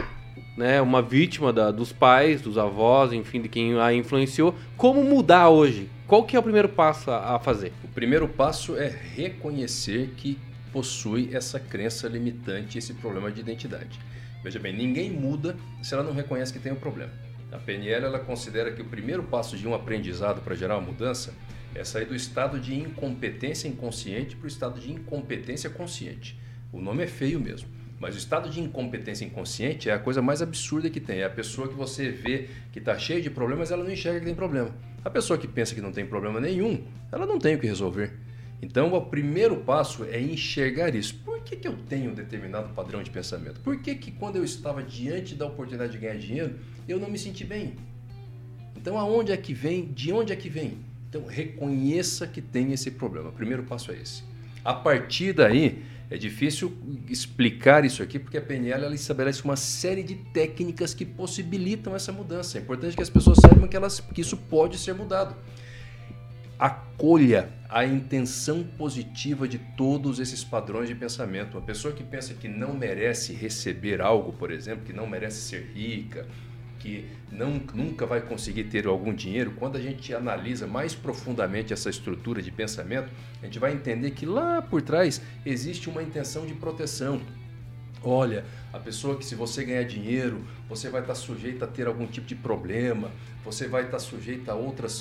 né, uma vítima dos pais, dos avós, enfim, de quem a influenciou. Como mudar hoje? Qual que é o primeiro passo a fazer? O primeiro passo é reconhecer que possui essa crença limitante, esse problema de identidade. Veja bem, ninguém muda se ela não reconhece que tem um problema. A PNL, ela considera que o primeiro passo de um aprendizado para gerar uma mudança é sair do estado de incompetência inconsciente para o estado de incompetência consciente. O nome é feio mesmo. Mas o estado de incompetência inconsciente é a coisa mais absurda que tem. É a pessoa que você vê que está cheia de problemas, ela não enxerga que tem problema. A pessoa que pensa que não tem problema nenhum, ela não tem o que resolver. Então, o primeiro passo é enxergar isso. Por que eu tenho um determinado padrão de pensamento? Por que quando eu estava diante da oportunidade de ganhar dinheiro, eu não me senti bem? Então, aonde é que vem? De onde é que vem? Então, reconheça que tem esse problema. O primeiro passo é esse. A partir daí... É difícil explicar isso aqui, porque a PNL ela estabelece uma série de técnicas que possibilitam essa mudança. É importante que as pessoas saibam que isso pode ser mudado. Acolha a intenção positiva de todos esses padrões de pensamento. Uma pessoa que pensa que não merece receber algo, por exemplo, que não merece ser rica, que nunca vai conseguir ter algum dinheiro, quando a gente analisa mais profundamente essa estrutura de pensamento, a gente vai entender que lá por trás existe uma intenção de proteção. Olha, a pessoa que se você ganhar dinheiro, você vai estar sujeita a ter algum tipo de problema, você vai estar sujeita a outros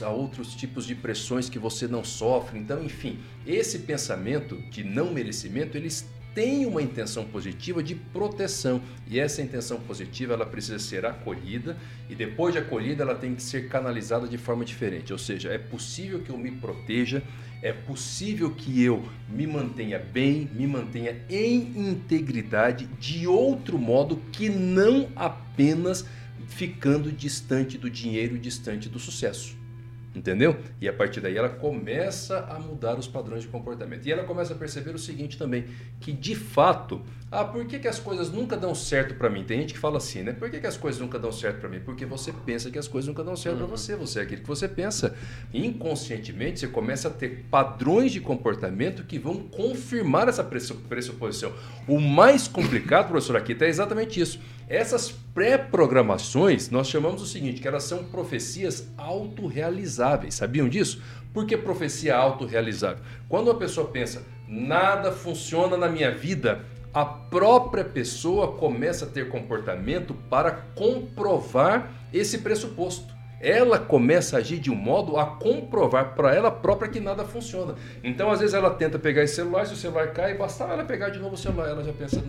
tipos de pressões que você não sofre. Então, enfim, esse pensamento de não merecimento, ele tem uma intenção positiva de proteção. E essa intenção positiva, ela precisa ser acolhida e depois de acolhida, ela tem que ser canalizada de forma diferente. Ou seja, é possível que eu me proteja, é possível que eu me mantenha bem, me mantenha em integridade de outro modo que não apenas ficando distante do dinheiro, distante do sucesso. Entendeu? E a partir daí ela começa a mudar os padrões de comportamento. E ela começa a perceber o seguinte também, que de fato, por que que as coisas nunca dão certo para mim? Tem gente que fala assim, né? Por que que as coisas nunca dão certo para mim? Porque você pensa que as coisas nunca dão certo para você. Você é aquilo que você pensa. E inconscientemente você começa a ter padrões de comportamento que vão confirmar essa pressuposição. O mais complicado, professor, aqui é exatamente isso. Essas pré-programações, nós chamamos o seguinte, que elas são profecias autorrealizáveis. Sabiam disso? Por que profecia autorrealizável? Quando uma pessoa pensa, nada funciona na minha vida, a própria pessoa começa a ter comportamento para comprovar esse pressuposto. Ela começa a agir de um modo a comprovar para ela própria que nada funciona. Então, às vezes, ela tenta pegar esse celular, se o celular cai, basta ela pegar de novo o celular. Ela já pensa,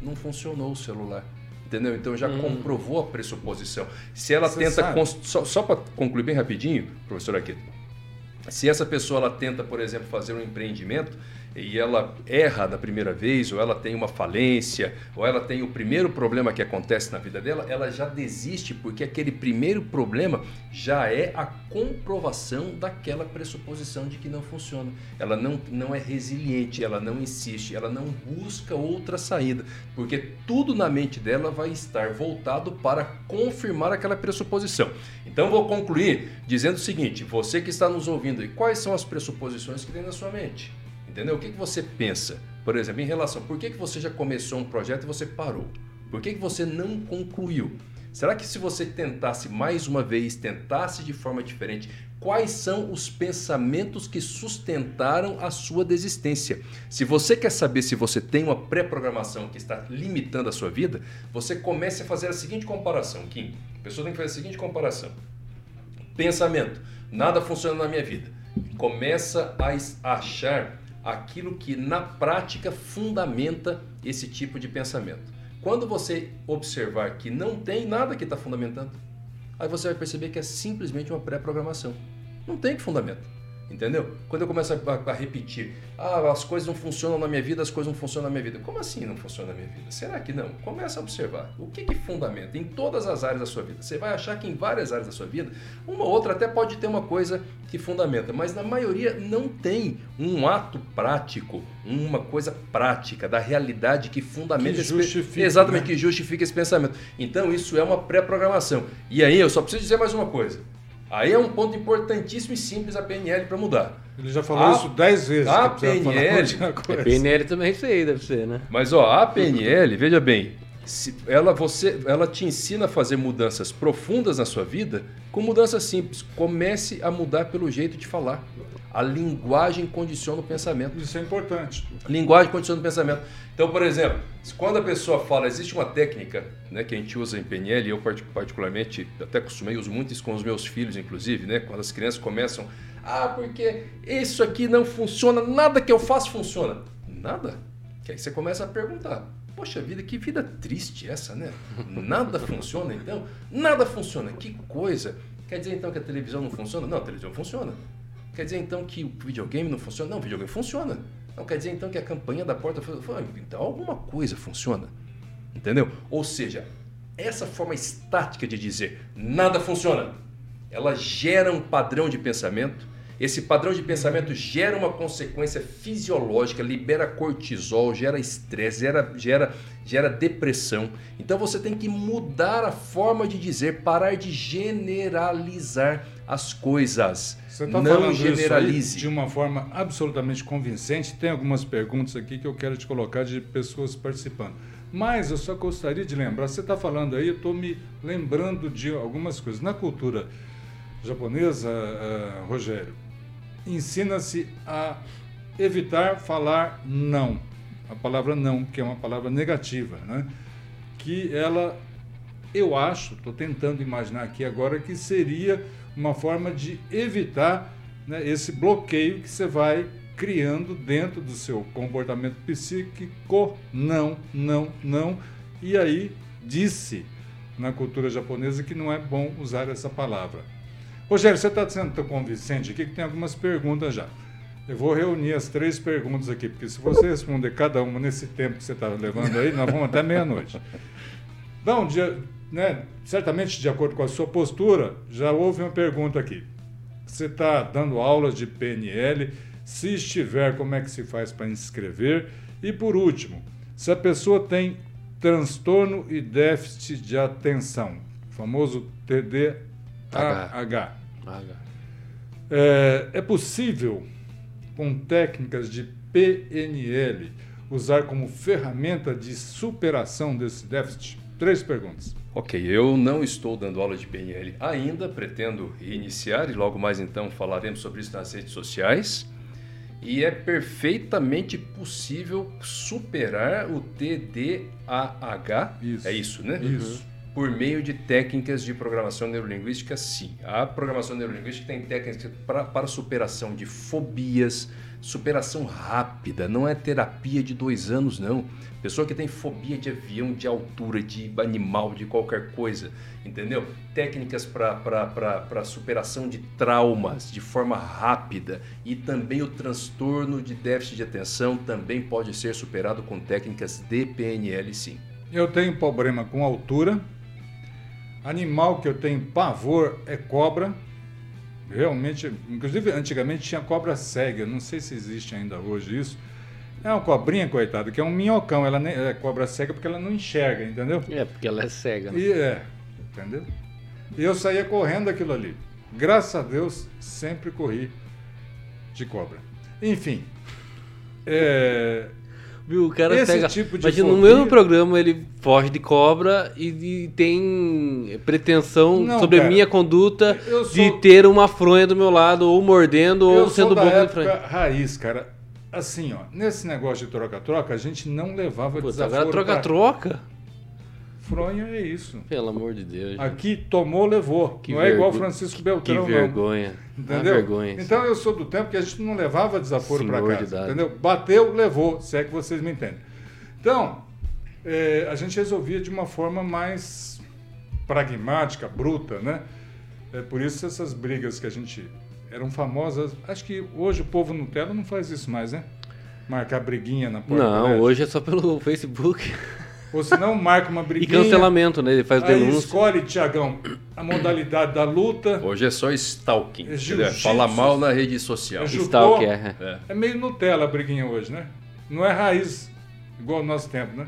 não funcionou o celular. Entendeu? Então já comprovou a pressuposição. Se ela tenta... Só para concluir bem rapidinho, professor Aquito. Se essa pessoa ela tenta, por exemplo, fazer um empreendimento e ela erra da primeira vez, ou ela tem uma falência, ou ela tem o primeiro problema que acontece na vida dela, ela já desiste porque aquele primeiro problema já é a comprovação daquela pressuposição de que não funciona. Ela não é resiliente, ela não insiste, ela não busca outra saída, porque tudo na mente dela vai estar voltado para confirmar aquela pressuposição. Então vou concluir dizendo o seguinte, você que está nos ouvindo, quais são as pressuposições que tem na sua mente? Entendeu? O que você pensa? Por exemplo, em relação... Por que você já começou um projeto e você parou? Por que você não concluiu? Será que se você tentasse mais uma vez, tentasse de forma diferente, quais são os pensamentos que sustentaram a sua desistência? Se você quer saber se você tem uma pré-programação que está limitando a sua vida, você comece a fazer a seguinte comparação, Kim. A pessoa tem que fazer a seguinte comparação. Pensamento. Nada funciona na minha vida. Começa a achar... aquilo que na prática fundamenta esse tipo de pensamento. Quando você observar que não tem nada que está fundamentando, aí você vai perceber que é simplesmente uma pré-programação. Não tem que fundamenta, entendeu? Quando eu começo a repetir, as coisas não funcionam na minha vida, as coisas não funcionam na minha vida. Como assim não funciona na minha vida? Será que não? Começa a observar o que fundamenta em todas as áreas da sua vida. Você vai achar que em várias áreas da sua vida, uma ou outra até pode ter uma coisa que fundamenta, mas na maioria não tem um ato prático, uma coisa prática da realidade que fundamenta, que justifica, exatamente, né? Que justifica esse pensamento. Então isso é uma pré-programação. E aí eu só preciso dizer mais uma coisa. Aí é um ponto importantíssimo e simples a PNL para mudar. Ele já falou isso 10 vezes. A PNL... A PNL também é isso aí, deve ser, né? Mas ó, a PNL, veja bem, ela te ensina a fazer mudanças profundas na sua vida com mudanças simples. Comece a mudar pelo jeito de falar. A linguagem condiciona o pensamento. Isso é importante. Linguagem condiciona o pensamento. Então, por exemplo, quando a pessoa fala, existe uma técnica, né, que a gente usa em PNL, eu particularmente até costumei, uso muito isso com os meus filhos, inclusive, né, quando as crianças começam, porque isso aqui não funciona, nada que eu faço funciona. Nada. Que aí você começa a perguntar, poxa vida, que vida triste essa, né? Nada funciona então? Nada funciona, que coisa. Quer dizer então que a televisão não funciona? Não, a televisão funciona. Quer dizer então que o videogame não funciona? Não, o videogame funciona. Não quer dizer então que a campainha da porta funciona? Então alguma coisa funciona. Entendeu? Ou seja, essa forma estática de dizer nada funciona, ela gera um padrão de pensamento Esse padrão de pensamento gera uma consequência fisiológica, libera cortisol, gera estresse, gera depressão. Então você tem que mudar a forma de dizer, parar de generalizar as coisas. Você está falando generalize. Isso aí de uma forma absolutamente convincente. Tem algumas perguntas aqui que eu quero te colocar de pessoas participando. Mas eu só gostaria de lembrar, você está falando aí, eu estou me lembrando de algumas coisas. Na cultura japonesa, Rogério, ensina-se a evitar falar não. A palavra não, que é uma palavra negativa, né? Que ela, eu acho, estou tentando imaginar aqui agora, que seria uma forma de evitar, né, esse bloqueio que você vai criando dentro do seu comportamento psíquico, não, não, não. E aí, disse na cultura japonesa que não é bom usar essa palavra. Rogério, você está sendo tão convincente aqui que tem algumas perguntas já. Eu vou reunir as três perguntas aqui, porque se você responder cada uma nesse tempo que você está levando aí, nós vamos até meia-noite. Então, né, certamente, de acordo com a sua postura, já houve uma pergunta aqui. Você está dando aulas de PNL... Se estiver, como é que se faz para inscrever? E por último, se a pessoa tem transtorno e déficit de atenção, famoso TDAH, é possível, com técnicas de PNL, usar como ferramenta de superação desse déficit? Três perguntas. Ok, eu não estou dando aula de PNL ainda, pretendo iniciar e logo mais então falaremos sobre isso nas redes sociais. E é perfeitamente possível superar o TDAH, isso, é isso, né? Isso. Por meio de técnicas de programação neurolinguística, sim. A programação neurolinguística tem técnicas para superação de fobias, superação rápida, não é terapia de 2 anos, não. Pessoa que tem fobia de avião, de altura, de animal, de qualquer coisa, entendeu? Técnicas para superação de traumas de forma rápida, e também o transtorno de déficit de atenção também pode ser superado com técnicas de PNL, sim. Eu tenho problema com altura, animal que eu tenho pavor é cobra, realmente, inclusive antigamente tinha cobra cega, não sei se existe ainda hoje isso. É uma cobrinha, coitada, que é um minhocão. Ela é cobra cega porque ela não enxerga, entendeu? É, porque ela é cega. Né? E é, entendeu? E eu saía correndo daquilo ali. Graças a Deus, sempre corri de cobra. Enfim, viu, o cara esse pega, tipo de imagina, fobia... no mesmo programa ele foge de cobra e tem pretensão não, sobre a minha conduta de ter uma fronha do meu lado, ou mordendo, ou sendo bobo de frente. Raiz, cara. Assim, ó, nesse negócio de troca-troca, a gente não levava desaforo. Agora troca-troca? Fronha é isso. Pelo amor de Deus. Gente. Aqui tomou, levou. Que não é igual Francisco Beltrão, que vergonha. Não. Entendeu? Vergonha. Então eu sou do tempo que a gente não levava desaforo para casa. Entendeu? Bateu, levou. Se é que vocês me entendem. Então, a gente resolvia de uma forma mais pragmática, bruta, né? É por isso essas brigas que a gente... eram famosas. Acho que hoje o povo Nutella não faz isso mais, né? Marcar briguinha na porta. Não, hoje é só pelo Facebook. Ou se não, marca uma briguinha. E cancelamento, né? Ele faz denúncia. Aí escolhe, Tiagão, a modalidade da luta. Hoje é só stalking. É falar mal na rede social. Stalking, é meio Nutella a briguinha hoje, né? Não é raiz, igual ao nosso tempo, né?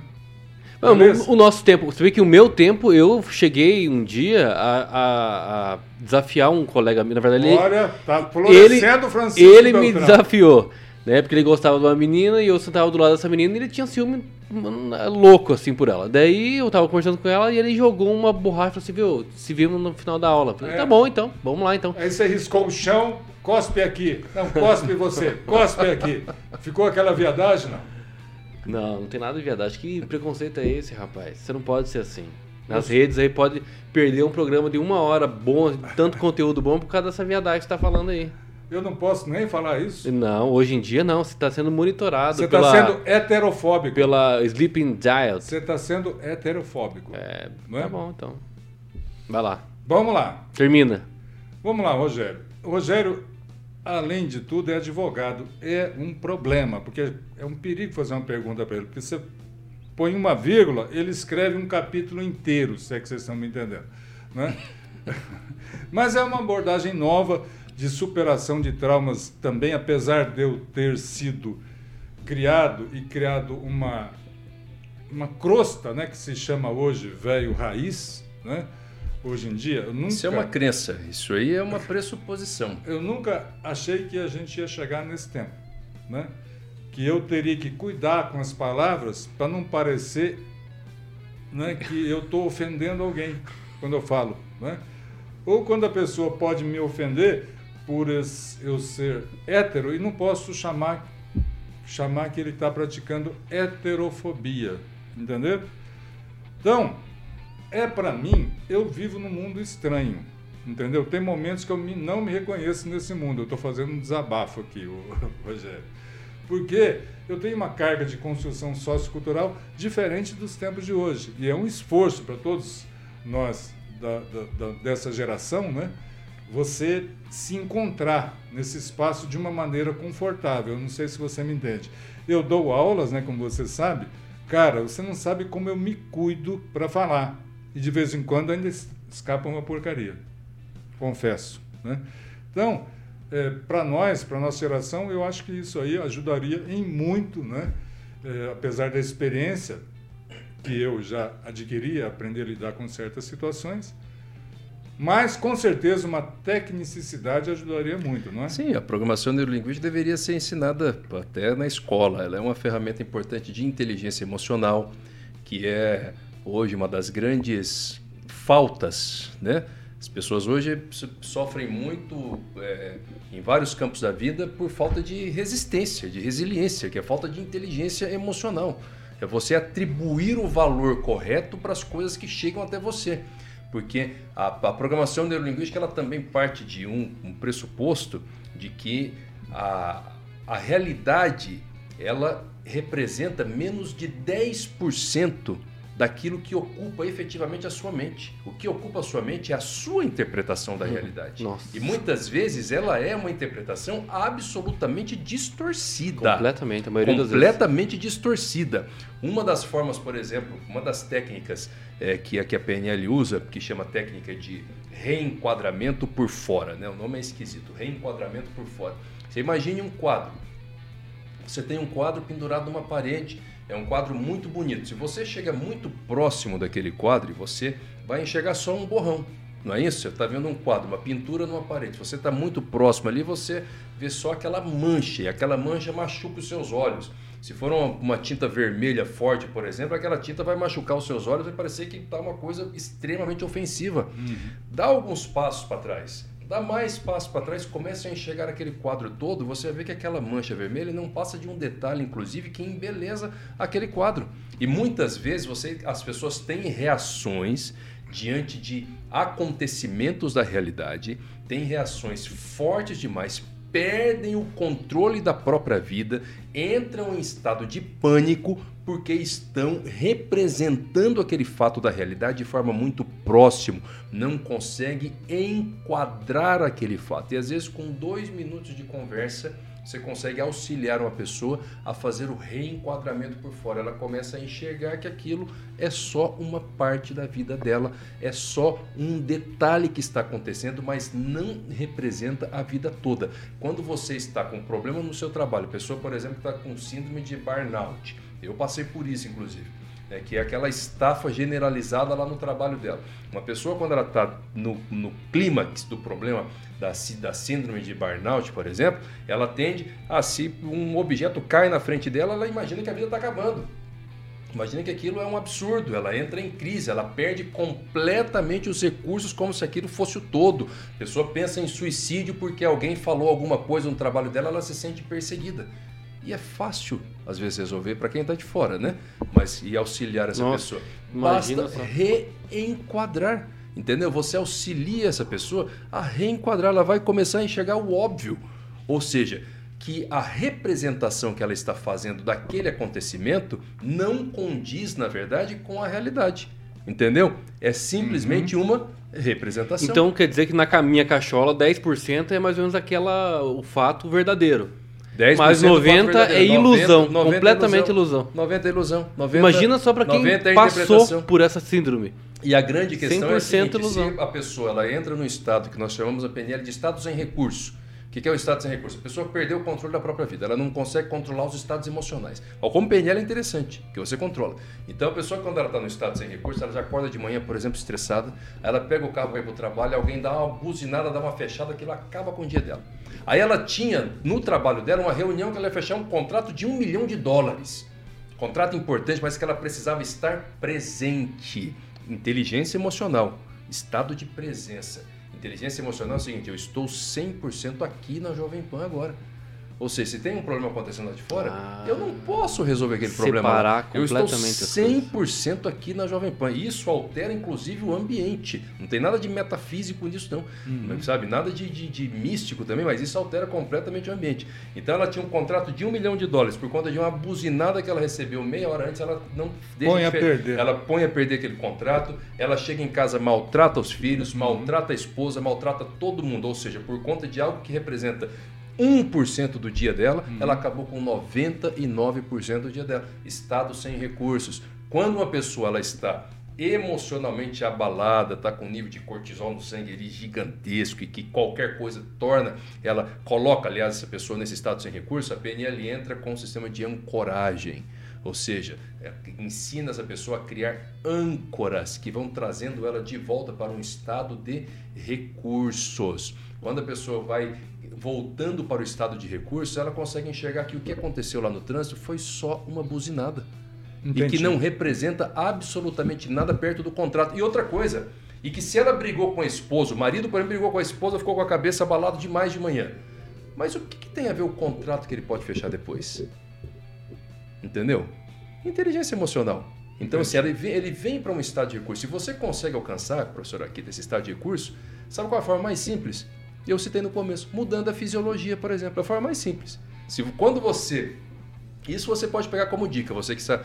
Não, o nosso tempo, você vê que o meu tempo, eu cheguei um dia a desafiar um colega meu, na verdade ele... Olha, tá florescendo o Francisco Beltrão. Ele me desafiou, né, porque ele gostava de uma menina e eu sentava do lado dessa menina e ele tinha ciúme louco, assim, por ela. Daí eu tava conversando com ela e ele jogou uma borracha, assim, viu, se vimos no final da aula. Falei, tá bom, então, vamos lá, então. Aí você riscou o chão, cospe aqui, não, cospe você, cospe aqui. Ficou aquela viadagem, não? Não, não tem nada de verdade. Que preconceito é esse, rapaz? Você não pode ser assim. Nas redes aí pode perder um programa de 1 hora bom, tanto conteúdo bom, por causa dessa viadagem que você tá falando aí. Eu não posso nem falar isso? Não, hoje em dia não. Você está sendo monitorado. Você está sendo heterofóbico. Pela Sleeping Giant. Você está sendo heterofóbico. É, não é? Tá bom, então. Vai lá. Vamos lá. Termina. Vamos lá, Rogério. Rogério... além de tudo, é advogado. É um problema, porque é um perigo fazer uma pergunta para ele, porque você põe uma vírgula, ele escreve um capítulo inteiro, se é que vocês estão me entendendo, né? Mas é uma abordagem nova, de superação de traumas também, apesar de eu ter sido criado e criado uma crosta, né, que se chama hoje velho raiz, né? Hoje em dia, eu nunca... Isso é uma crença, isso aí é uma pressuposição. Eu nunca achei que a gente ia chegar nesse tempo, né? Que eu teria que cuidar com as palavras para não parecer, né, que eu estou ofendendo alguém quando eu falo, né? Ou quando a pessoa pode me ofender por eu ser hétero e não posso chamar que ele está praticando heterofobia, entendeu? Então, para mim, eu vivo num mundo estranho, entendeu? Tem momentos que eu não me reconheço nesse mundo. Eu estou fazendo um desabafo aqui, Rogério, porque eu tenho uma carga de construção sociocultural diferente dos tempos de hoje. E é um esforço para todos nós dessa geração, né? Você se encontrar nesse espaço de uma maneira confortável. Eu não sei se você me entende. Eu dou aulas, né, como você sabe. Cara, você não sabe como eu me cuido para falar. E de vez em quando ainda escapa uma porcaria, confesso, né? Então, para nós, para a nossa geração, eu acho que isso aí ajudaria em muito, né? Apesar da experiência que eu já adquiri, aprender a lidar com certas situações, mas com certeza uma tecnicidade ajudaria muito, não é? Sim, a programação neurolinguística deveria ser ensinada até na escola. Ela é uma ferramenta importante de inteligência emocional, que é hoje uma das grandes faltas, né? As pessoas hoje sofrem muito em vários campos da vida por falta de resistência, de resiliência, que é falta de inteligência emocional. É você atribuir o valor correto para as coisas que chegam até você. Porque a programação neurolinguística ela também parte de um pressuposto de que a realidade ela representa menos de 10% daquilo que ocupa efetivamente a sua mente. O que ocupa a sua mente é a sua interpretação da realidade. Nossa. E muitas vezes ela é uma interpretação absolutamente distorcida. Completamente, a maioria das vezes. Completamente distorcida. Uma das formas, por exemplo, uma das técnicas que a PNL usa, que chama técnica de reenquadramento por fora, né? O nome é esquisito, reenquadramento por fora. Você imagine um quadro. Você tem um quadro pendurado numa parede. É um quadro muito bonito. Se você chega muito próximo daquele quadro, você vai enxergar só um borrão. Não é isso? Você está vendo um quadro, uma pintura numa parede. Se você está muito próximo ali, você vê só aquela mancha. E aquela mancha machuca os seus olhos. Se for uma tinta vermelha forte, por exemplo, aquela tinta vai machucar os seus olhos. Vai parecer que está uma coisa extremamente ofensiva. Dá alguns passos para trás. Dá mais passos para trás, começa a enxergar aquele quadro todo, você vê que aquela mancha vermelha não passa de um detalhe, inclusive, que embeleza aquele quadro. E muitas vezes as pessoas têm reações diante de acontecimentos da realidade, têm reações fortes demais, perdem o controle da própria vida, entram em estado de pânico porque estão representando aquele fato da realidade de forma muito próxima, não conseguem enquadrar aquele fato. E às vezes com 2 minutos de conversa você consegue auxiliar uma pessoa a fazer o reenquadramento por fora. Ela começa a enxergar que aquilo é só uma parte da vida dela, é só um detalhe que está acontecendo, mas não representa a vida toda. Quando você está com um problema no seu trabalho, a pessoa, por exemplo, está com síndrome de burnout. Eu passei por isso, inclusive, que é aquela estafa generalizada lá no trabalho dela. Uma pessoa, quando ela está no clímax do problema da síndrome de burnout, por exemplo, ela tende a, se um objeto cai na frente dela, ela imagina que a vida está acabando. Imagina que aquilo é um absurdo, ela entra em crise, ela perde completamente os recursos como se aquilo fosse o todo. A pessoa pensa em suicídio porque alguém falou alguma coisa no trabalho dela, ela se sente perseguida. E é fácil, às vezes, resolver para quem está de fora, né? Mas e auxiliar essa pessoa? Basta reenquadrar, entendeu? Você auxilia essa pessoa a reenquadrar, ela vai começar a enxergar o óbvio. Ou seja, que a representação que ela está fazendo daquele acontecimento não condiz, na verdade, com a realidade, entendeu? É simplesmente uma representação. Então, quer dizer que na minha cachola, 10% é mais ou menos o fato verdadeiro. Mas 90 é ilusão, 90, completamente ilusão. 90 é ilusão. 90, imagina só para quem é passou por essa síndrome. E a grande questão é que se a pessoa ela entra num estado que nós chamamos a PNL de estado sem recurso. O que é o estado sem recurso? A pessoa perdeu o controle da própria vida, ela não consegue controlar os estados emocionais. Como PNL é interessante, que você controla. Então a pessoa quando ela está no estado sem recurso, ela já acorda de manhã, por exemplo, estressada, ela pega o carro para ir para o trabalho, alguém dá uma buzinada, dá uma fechada, aquilo acaba com o dia dela. Aí ela tinha no trabalho dela uma reunião que ela ia fechar um contrato de US$1 milhão. Contrato importante, mas que ela precisava estar presente. Inteligência emocional, estado de presença. Inteligência emocional é o seguinte, eu estou 100% aqui na Jovem Pan agora. Ou seja, se tem um problema acontecendo lá de fora, eu não posso resolver aquele problema. Separar completamente as coisas. Eu estou 100% aqui na Jovem Pan. Isso altera, inclusive, o ambiente. Não tem nada de metafísico nisso, não. Não sabe? Nada de místico também, mas isso altera completamente o ambiente. Então, ela tinha um contrato de US$1 milhão. Por conta de uma buzinada que ela recebeu meia hora antes, ela não deixa põe a perder. Ela põe a perder aquele contrato. Ela chega em casa, maltrata os filhos, maltrata a esposa, maltrata todo mundo. Ou seja, por conta de algo que representa 1% do dia dela, ela acabou com 99% do dia dela. Estado sem recursos. Quando uma pessoa ela está emocionalmente abalada, está com um nível de cortisol no sangue ali gigantesco e que qualquer coisa torna, ela coloca, aliás, essa pessoa nesse estado sem recurso, a PNL entra com um sistema de ancoragem. Ou seja, ensina essa pessoa a criar âncoras que vão trazendo ela de volta para um estado de recursos. Quando a pessoa vai voltando para o estado de recurso, ela consegue enxergar que o que aconteceu lá no trânsito foi só uma buzinada. Entendi. E que não representa absolutamente nada perto do contrato. E outra coisa, e que se ela brigou com a esposa, o marido, por exemplo, brigou com a esposa, ficou com a cabeça abalada demais de manhã. Mas o que tem a ver o contrato que ele pode fechar depois? Entendeu? Inteligência emocional. Então, se ele vem para um estado de recurso, se você consegue alcançar, professor, aqui desse estado de recurso, sabe qual é a forma mais simples? Eu citei no começo, mudando a fisiologia, por exemplo, a forma mais simples. Isso você pode pegar como dica, você que está,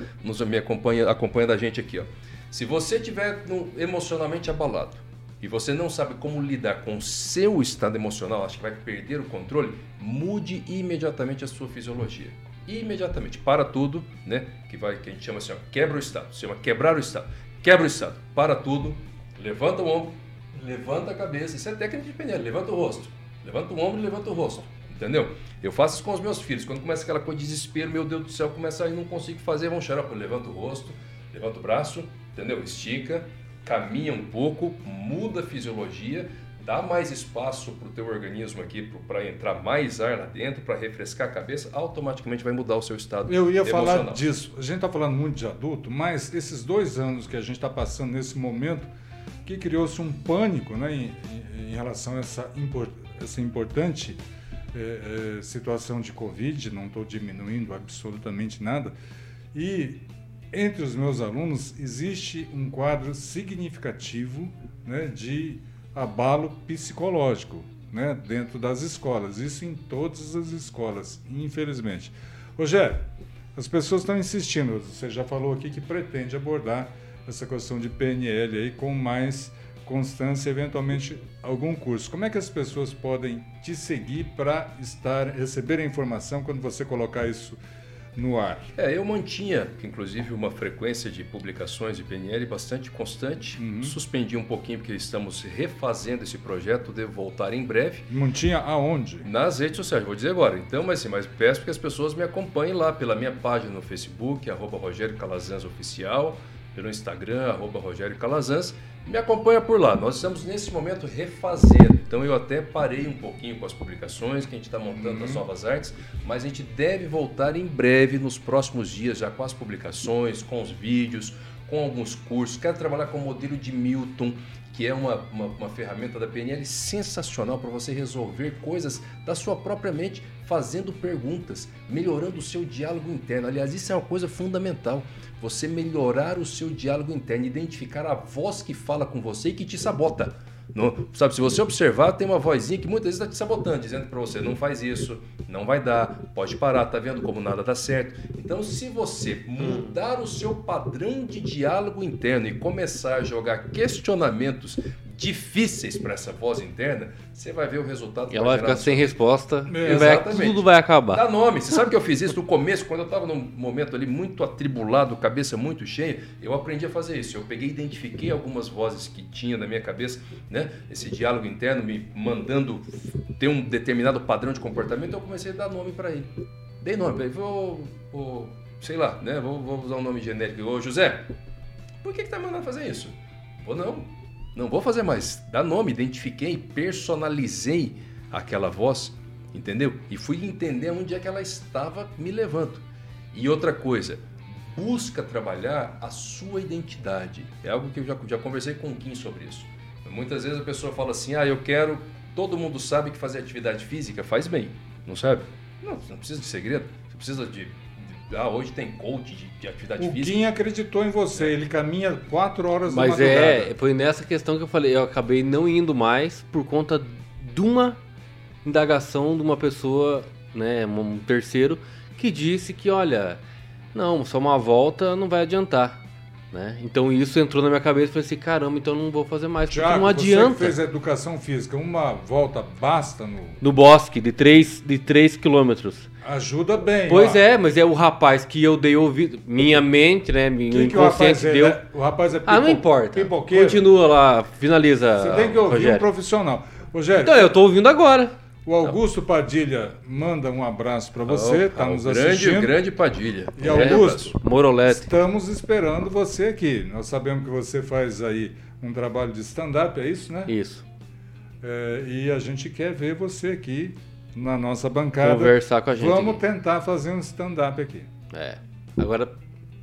me acompanha da gente aqui. Se você estiver emocionalmente abalado e você não sabe como lidar com o seu estado emocional, acha que vai perder o controle, mude imediatamente a sua fisiologia. Imediatamente, para tudo, né? Que a gente chama assim, quebra o estado, se chama quebrar o estado. Quebra o estado, para tudo, levanta o ombro, levanta a cabeça, isso é técnica de PNL, levanta o rosto, levanta o ombro e levanta o rosto, entendeu? Eu faço isso com os meus filhos, quando começa aquela coisa de desespero, meu Deus do céu, começa a não consigo fazer, vão chorar, levanta o rosto, levanta o braço, entendeu? Estica, caminha um pouco, muda a fisiologia, dá mais espaço para o teu organismo aqui, para entrar mais ar lá dentro, para refrescar a cabeça, automaticamente vai mudar o seu estado emocional. Eu ia falar disso, a gente está falando muito de adulto, mas esses 2 anos que a gente está passando nesse momento, que criou-se um pânico, né, em relação a essa importante situação de Covid, não estou diminuindo absolutamente nada, e entre os meus alunos existe um quadro significativo, né, de abalo psicológico, né, dentro das escolas, isso em todas as escolas, infelizmente. Rogério, as pessoas estão insistindo, você já falou aqui que pretende abordar essa questão de PNL aí com mais constância, eventualmente algum curso. Como é que as pessoas podem te seguir para receber a informação quando você colocar isso no ar? Eu mantinha, inclusive, uma frequência de publicações de PNL bastante constante. Suspendi um pouquinho porque estamos refazendo esse projeto, devo voltar em breve. Mantinha aonde? Nas redes sociais, vou dizer agora. Então, mas peço que as pessoas me acompanhem lá pela minha página no Facebook, @RogérioCalazans Oficial. Pelo Instagram, @RogérioCalazans, me acompanha por lá. Nós estamos, nesse momento, refazendo. Então, eu até parei um pouquinho com as publicações, que a gente está montando as novas artes, mas a gente deve voltar em breve, nos próximos dias, já com as publicações, com os vídeos, com alguns cursos. Quero trabalhar com o modelo de Milton, que é uma ferramenta da PNL sensacional para você resolver coisas da sua própria mente, fazendo perguntas, melhorando o seu diálogo interno. Aliás, isso é uma coisa fundamental, você melhorar o seu diálogo interno, identificar a voz que fala com você e que te sabota. Sabe, se você observar, tem uma vozinha que muitas vezes está te sabotando, dizendo para você, não faz isso, não vai dar, pode parar, tá vendo como nada dá certo. Então, se você mudar o seu padrão de diálogo interno e começar a jogar questionamentos difíceis para essa voz interna, você vai ver o resultado. E ela vai ficar sem resposta, e vai, tudo vai acabar. Dá nome. Você sabe que eu fiz isso no começo, quando eu estava num momento ali muito atribulado, cabeça muito cheia, eu aprendi a fazer isso. Eu peguei e identifiquei algumas vozes que tinha na minha cabeça, né? Esse diálogo interno me mandando ter um determinado padrão de comportamento, eu comecei a dar nome para ele. Dei nome para ele, vou sei lá, né? Vou usar um nome genérico. Ô José, por que tá mandando fazer isso? Vou não vou fazer mais. Dá nome, identifiquei, personalizei aquela voz, entendeu? E fui entender onde é que ela estava me levando. E outra coisa, busca trabalhar a sua identidade. É algo que eu já conversei com o Kim sobre isso. Muitas vezes a pessoa fala assim, eu quero... Todo mundo sabe que fazer atividade física faz bem, não sabe? Não precisa de segredo, você precisa de... hoje tem coach de atividade física. O Kim acreditou em você, ele caminha 4 horas da madrugada. Mas foi nessa questão que eu falei, eu acabei não indo mais por conta de uma indagação de uma pessoa, né, um terceiro, que disse que, olha, não, só uma volta não vai adiantar. Né? Então isso entrou na minha cabeça e falei assim, caramba, então não vou fazer mais, porque não adianta. Você que fez a educação física, uma volta basta no bosque de 3 quilômetros. Ajuda bem. Pois mas é o rapaz que eu dei ouvido, minha mente, né, meu inconsciente que deu. O rapaz é não importa, pipoqueiro. Continua lá, finaliza. Você tem que ouvir Rogério. Um profissional. Rogério, então eu estou ouvindo agora. O Augusto Padilha manda um abraço para você, está nos assistindo. Grande Padilha. E Augusto, Morolete. Estamos esperando você aqui. Nós sabemos que você faz aí um trabalho de stand-up, é isso, né? Isso. E a gente quer ver você aqui na nossa bancada. Conversar com a gente. Vamos tentar fazer um stand-up aqui. Agora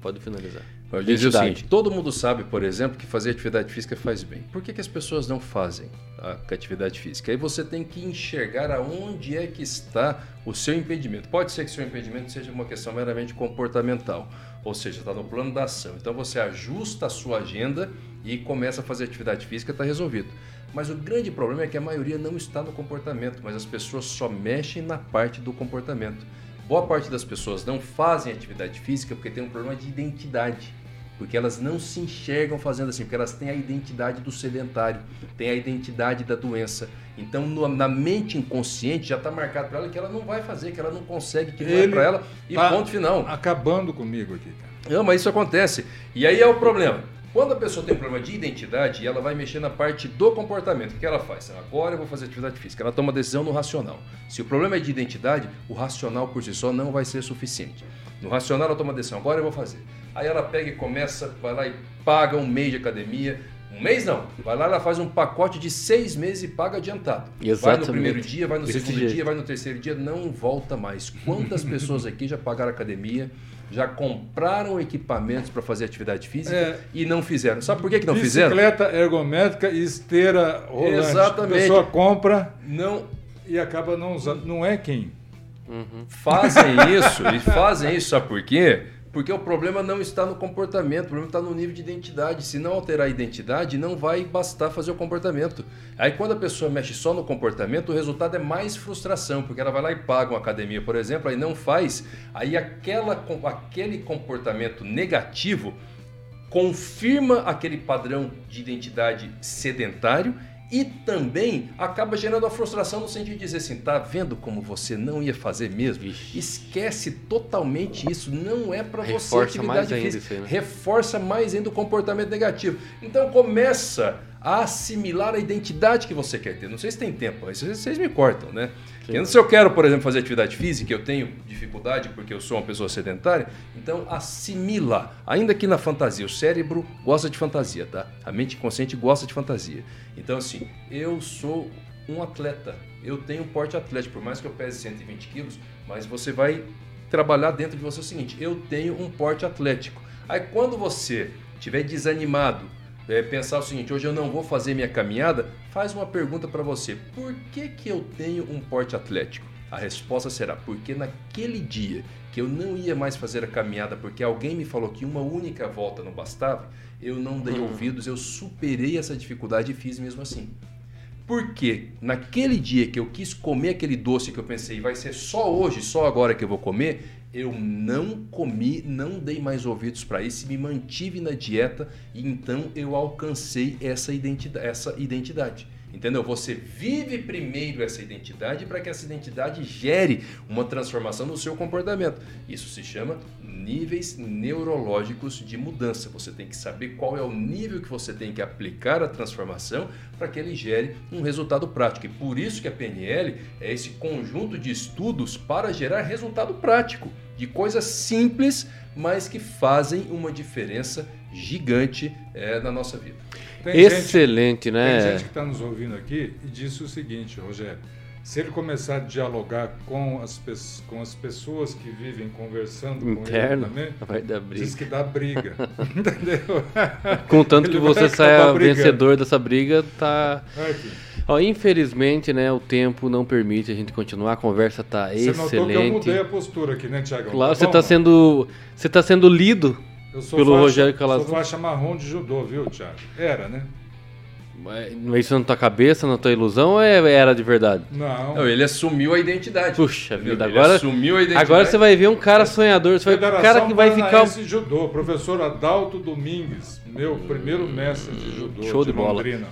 pode finalizar. Eu dizia o seguinte, todo mundo sabe, por exemplo, que fazer atividade física faz bem. Por que as pessoas não fazem a atividade física? Aí você tem que enxergar aonde é que está o seu impedimento. Pode ser que seu impedimento seja uma questão meramente comportamental, ou seja, está no plano da ação. Então você ajusta a sua agenda e começa a fazer atividade física, está resolvido. Mas o grande problema é que a maioria não está no comportamento, mas as pessoas só mexem na parte do comportamento. Boa parte das pessoas não fazem atividade física porque tem um problema de identidade. Porque elas não se enxergam fazendo assim, porque elas têm a identidade do sedentário, têm a identidade da doença. Então, na mente inconsciente já está marcado para ela que ela não vai fazer, que ela não consegue, que não é para ela, e tá ponto final. Acabando comigo aqui, cara. Não, mas isso acontece. E aí é o problema. Quando a pessoa tem um problema de identidade, ela vai mexer na parte do comportamento. O que ela faz? Agora eu vou fazer atividade física. Ela toma decisão no racional. Se o problema é de identidade, o racional por si só não vai ser suficiente. No racional ela toma decisão, agora eu vou fazer. Aí ela pega e começa, vai lá e paga um mês de academia. Um mês não. Vai lá, ela faz um pacote de 6 meses e paga adiantado. Exatamente. Vai no primeiro dia, vai no segundo dia, vai no terceiro dia, não volta mais. Quantas pessoas aqui já pagaram academia? Já compraram equipamentos para fazer atividade física e não fizeram. Sabe por que não fizeram? Bicicleta ergométrica e esteira rolante. Exatamente. A pessoa compra e acaba não usando. Não é quem? Uhum. Fazem isso, sabe por quê? Porque o problema não está no comportamento, o problema está no nível de identidade. Se não alterar a identidade, não vai bastar fazer o comportamento. Aí quando a pessoa mexe só no comportamento, o resultado é mais frustração, porque ela vai lá e paga uma academia, por exemplo, aí não faz. Aí aquele comportamento negativo confirma aquele padrão de identidade sedentário e também acaba gerando a frustração no sentido de dizer assim, tá vendo como você não ia fazer mesmo? Esquece totalmente isso, não é para você atividade física. Reforça mais ainda o comportamento negativo. Então começa a assimilar a identidade que você quer ter. Não sei se tem tempo, mas vocês me cortam, né? Se eu quero, por exemplo, fazer atividade física, eu tenho dificuldade porque eu sou uma pessoa sedentária, então assimila, ainda que na fantasia. O cérebro gosta de fantasia, tá? A mente consciente gosta de fantasia. Então, assim, eu sou um atleta, eu tenho um porte atlético, por mais que eu pese 120 quilos, mas você vai trabalhar dentro de você o seguinte, eu tenho um porte atlético. Aí quando você estiver desanimado, pensar o seguinte, hoje eu não vou fazer minha caminhada, faz uma pergunta para você, por que eu tenho um porte atlético? A resposta será, porque naquele dia que eu não ia mais fazer a caminhada porque alguém me falou que uma única volta não bastava, eu não dei ouvidos, eu superei essa dificuldade e fiz mesmo assim. Porque naquele dia que eu quis comer aquele doce que eu pensei, vai ser só hoje, só agora que eu vou comer, eu não comi, não dei mais ouvidos para isso, me mantive na dieta e então eu alcancei essa identidade. Entendeu? Você vive primeiro essa identidade para que essa identidade gere uma transformação no seu comportamento. Isso se chama níveis neurológicos de mudança. Você tem que saber qual é o nível que você tem que aplicar a transformação para que ele gere um resultado prático. E por isso que a PNL é esse conjunto de estudos para gerar resultado prático, de coisas simples, mas que fazem uma diferença gigante na nossa vida. Excelente, né? Tem gente que está nos ouvindo aqui e disse o seguinte, Rogério, se ele começar a dialogar com as pessoas que vivem conversando interno, com ele também, vai dar briga. Diz que dá briga, entendeu? Contanto que você saia vencedor dessa briga, tá... Ó, infelizmente, né, o tempo não permite a gente continuar, a conversa está excelente. Você notou que eu mudei a postura aqui, né, Tiagão? Claro, você está sendo lido. Eu sou pelo Rogério Calazans. Eu sou faixa marrom de judô, viu, Thiago? Era, né? Mas isso na tua cabeça, na tua ilusão, ou era de verdade? Não, ele assumiu a identidade. Puxa vida, agora você vai ver um cara sonhador, você vai ver um cara que vai ficar... Federação Judô, professor Adalto Domingues, meu primeiro mestre de judô. Show de bola. Londrina.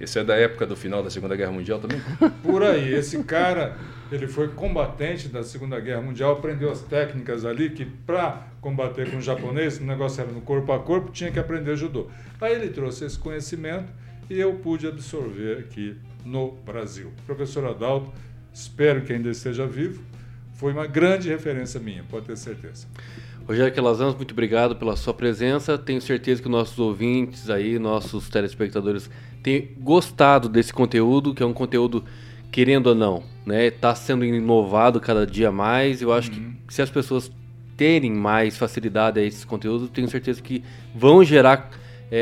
Esse é da época do final da Segunda Guerra Mundial também? Por aí, esse cara... Ele foi combatente da Segunda Guerra Mundial, aprendeu as técnicas ali que para combater com o japonês, o negócio era no corpo a corpo, tinha que aprender judô. Aí ele trouxe esse conhecimento e eu pude absorver aqui no Brasil. Professor Adalto, espero que ainda esteja vivo, foi uma grande referência minha, pode ter certeza. Rogério Calazans, muito obrigado pela sua presença. Tenho certeza que nossos ouvintes aí, nossos telespectadores, têm gostado desse conteúdo, que é um conteúdo... Querendo ou não, né, está sendo inovado cada dia mais. Eu acho que se as pessoas terem mais facilidade a esses conteúdos, tenho certeza que vão gerar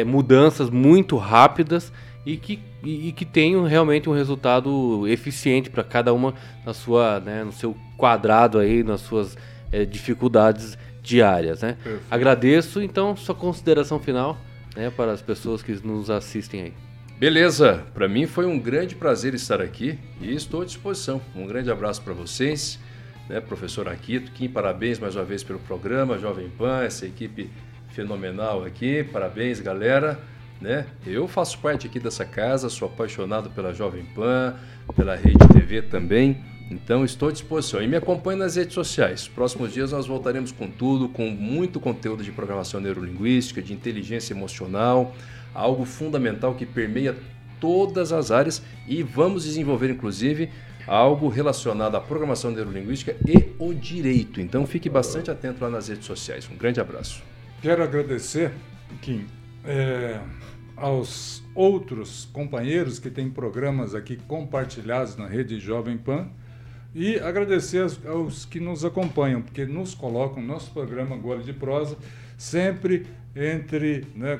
mudanças muito rápidas e que tenham realmente um resultado eficiente para cada uma na sua, né, no seu quadrado aí, nas suas dificuldades diárias, né? Agradeço. Então, sua consideração final, né, para as pessoas que nos assistem aí. Beleza, para mim foi um grande prazer estar aqui e estou à disposição. Um grande abraço para vocês, né, professor Akito, Kim, parabéns mais uma vez pelo programa, Jovem Pan, essa equipe fenomenal aqui, parabéns galera, né? Eu faço parte aqui dessa casa, sou apaixonado pela Jovem Pan, pela Rede TV também, então estou à disposição. E me acompanhe nas redes sociais, próximos dias nós voltaremos com tudo, com muito conteúdo de programação neurolinguística, de inteligência emocional, algo fundamental que permeia todas as áreas e vamos desenvolver, inclusive, algo relacionado à programação neurolinguística e o direito. Então, fique bastante atento lá nas redes sociais. Um grande abraço. Quero agradecer, Kim, aos outros companheiros que têm programas aqui compartilhados na Rede Jovem Pan e agradecer aos que nos acompanham, porque nos colocam nosso programa Gole de Prosa sempre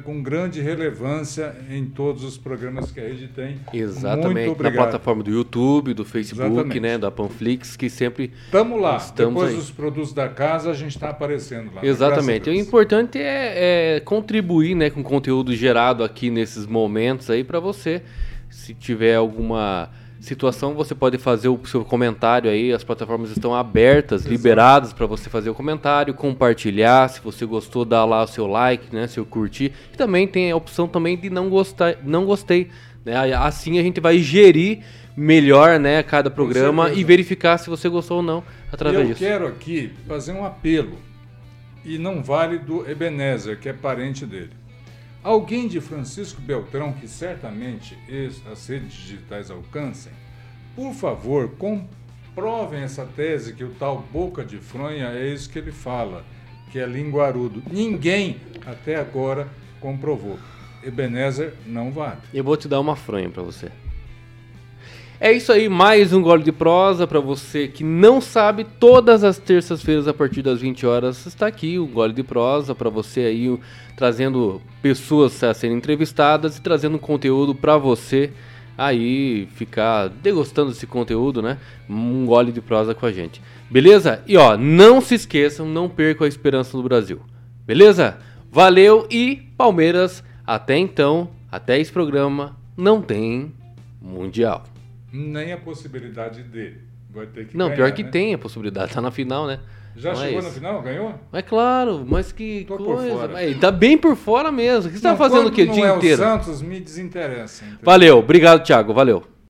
com grande relevância em todos os programas que a rede tem. Exatamente, na plataforma do YouTube, do Facebook, né, da Panflix, que sempre estamos lá. Depois dos produtos da casa, a gente está aparecendo lá. Exatamente, o importante é contribuir, né, com o conteúdo gerado aqui nesses momentos aí para você. Se tiver alguma situação, você pode fazer o seu comentário aí, as plataformas estão abertas, liberadas para você fazer o comentário, compartilhar, se você gostou, dá lá o seu like, né, seu curtir, e também tem a opção também de não gostei, né, assim a gente vai gerir melhor, né, cada programa e verificar se você gostou ou não através disso. Eu quero aqui fazer um apelo, e não vale do Ebenezer, que é parente dele. Alguém de Francisco Beltrão, que certamente as redes digitais alcancem, por favor, comprovem essa tese que o tal Boca de Fronha é isso que ele fala, que é linguarudo. Ninguém até agora comprovou. Ebenezer não vale. Eu vou te dar uma fronha para você. É isso aí, mais um Gole de Prosa para você que não sabe, todas as terças-feiras a partir das 20 horas está aqui o Gole de Prosa para você aí, trazendo pessoas a serem entrevistadas e trazendo conteúdo para você aí ficar degustando desse conteúdo, né? Um Gole de Prosa com a gente. Beleza? E ó, não se esqueçam, não percam a esperança do Brasil. Beleza? Valeu e Palmeiras, até então, até esse programa, não tem Mundial. Nem a possibilidade dele. Vai ter que ganhar, pior que tem a possibilidade, tá na final, né? Já não chegou na final? Ganhou? É claro, mas que coisa. Mas tá bem por fora mesmo. O que você tá fazendo o quê? O dia inteiro? O Santos me desinteressa. Entendeu? Valeu, obrigado, Thiago, valeu.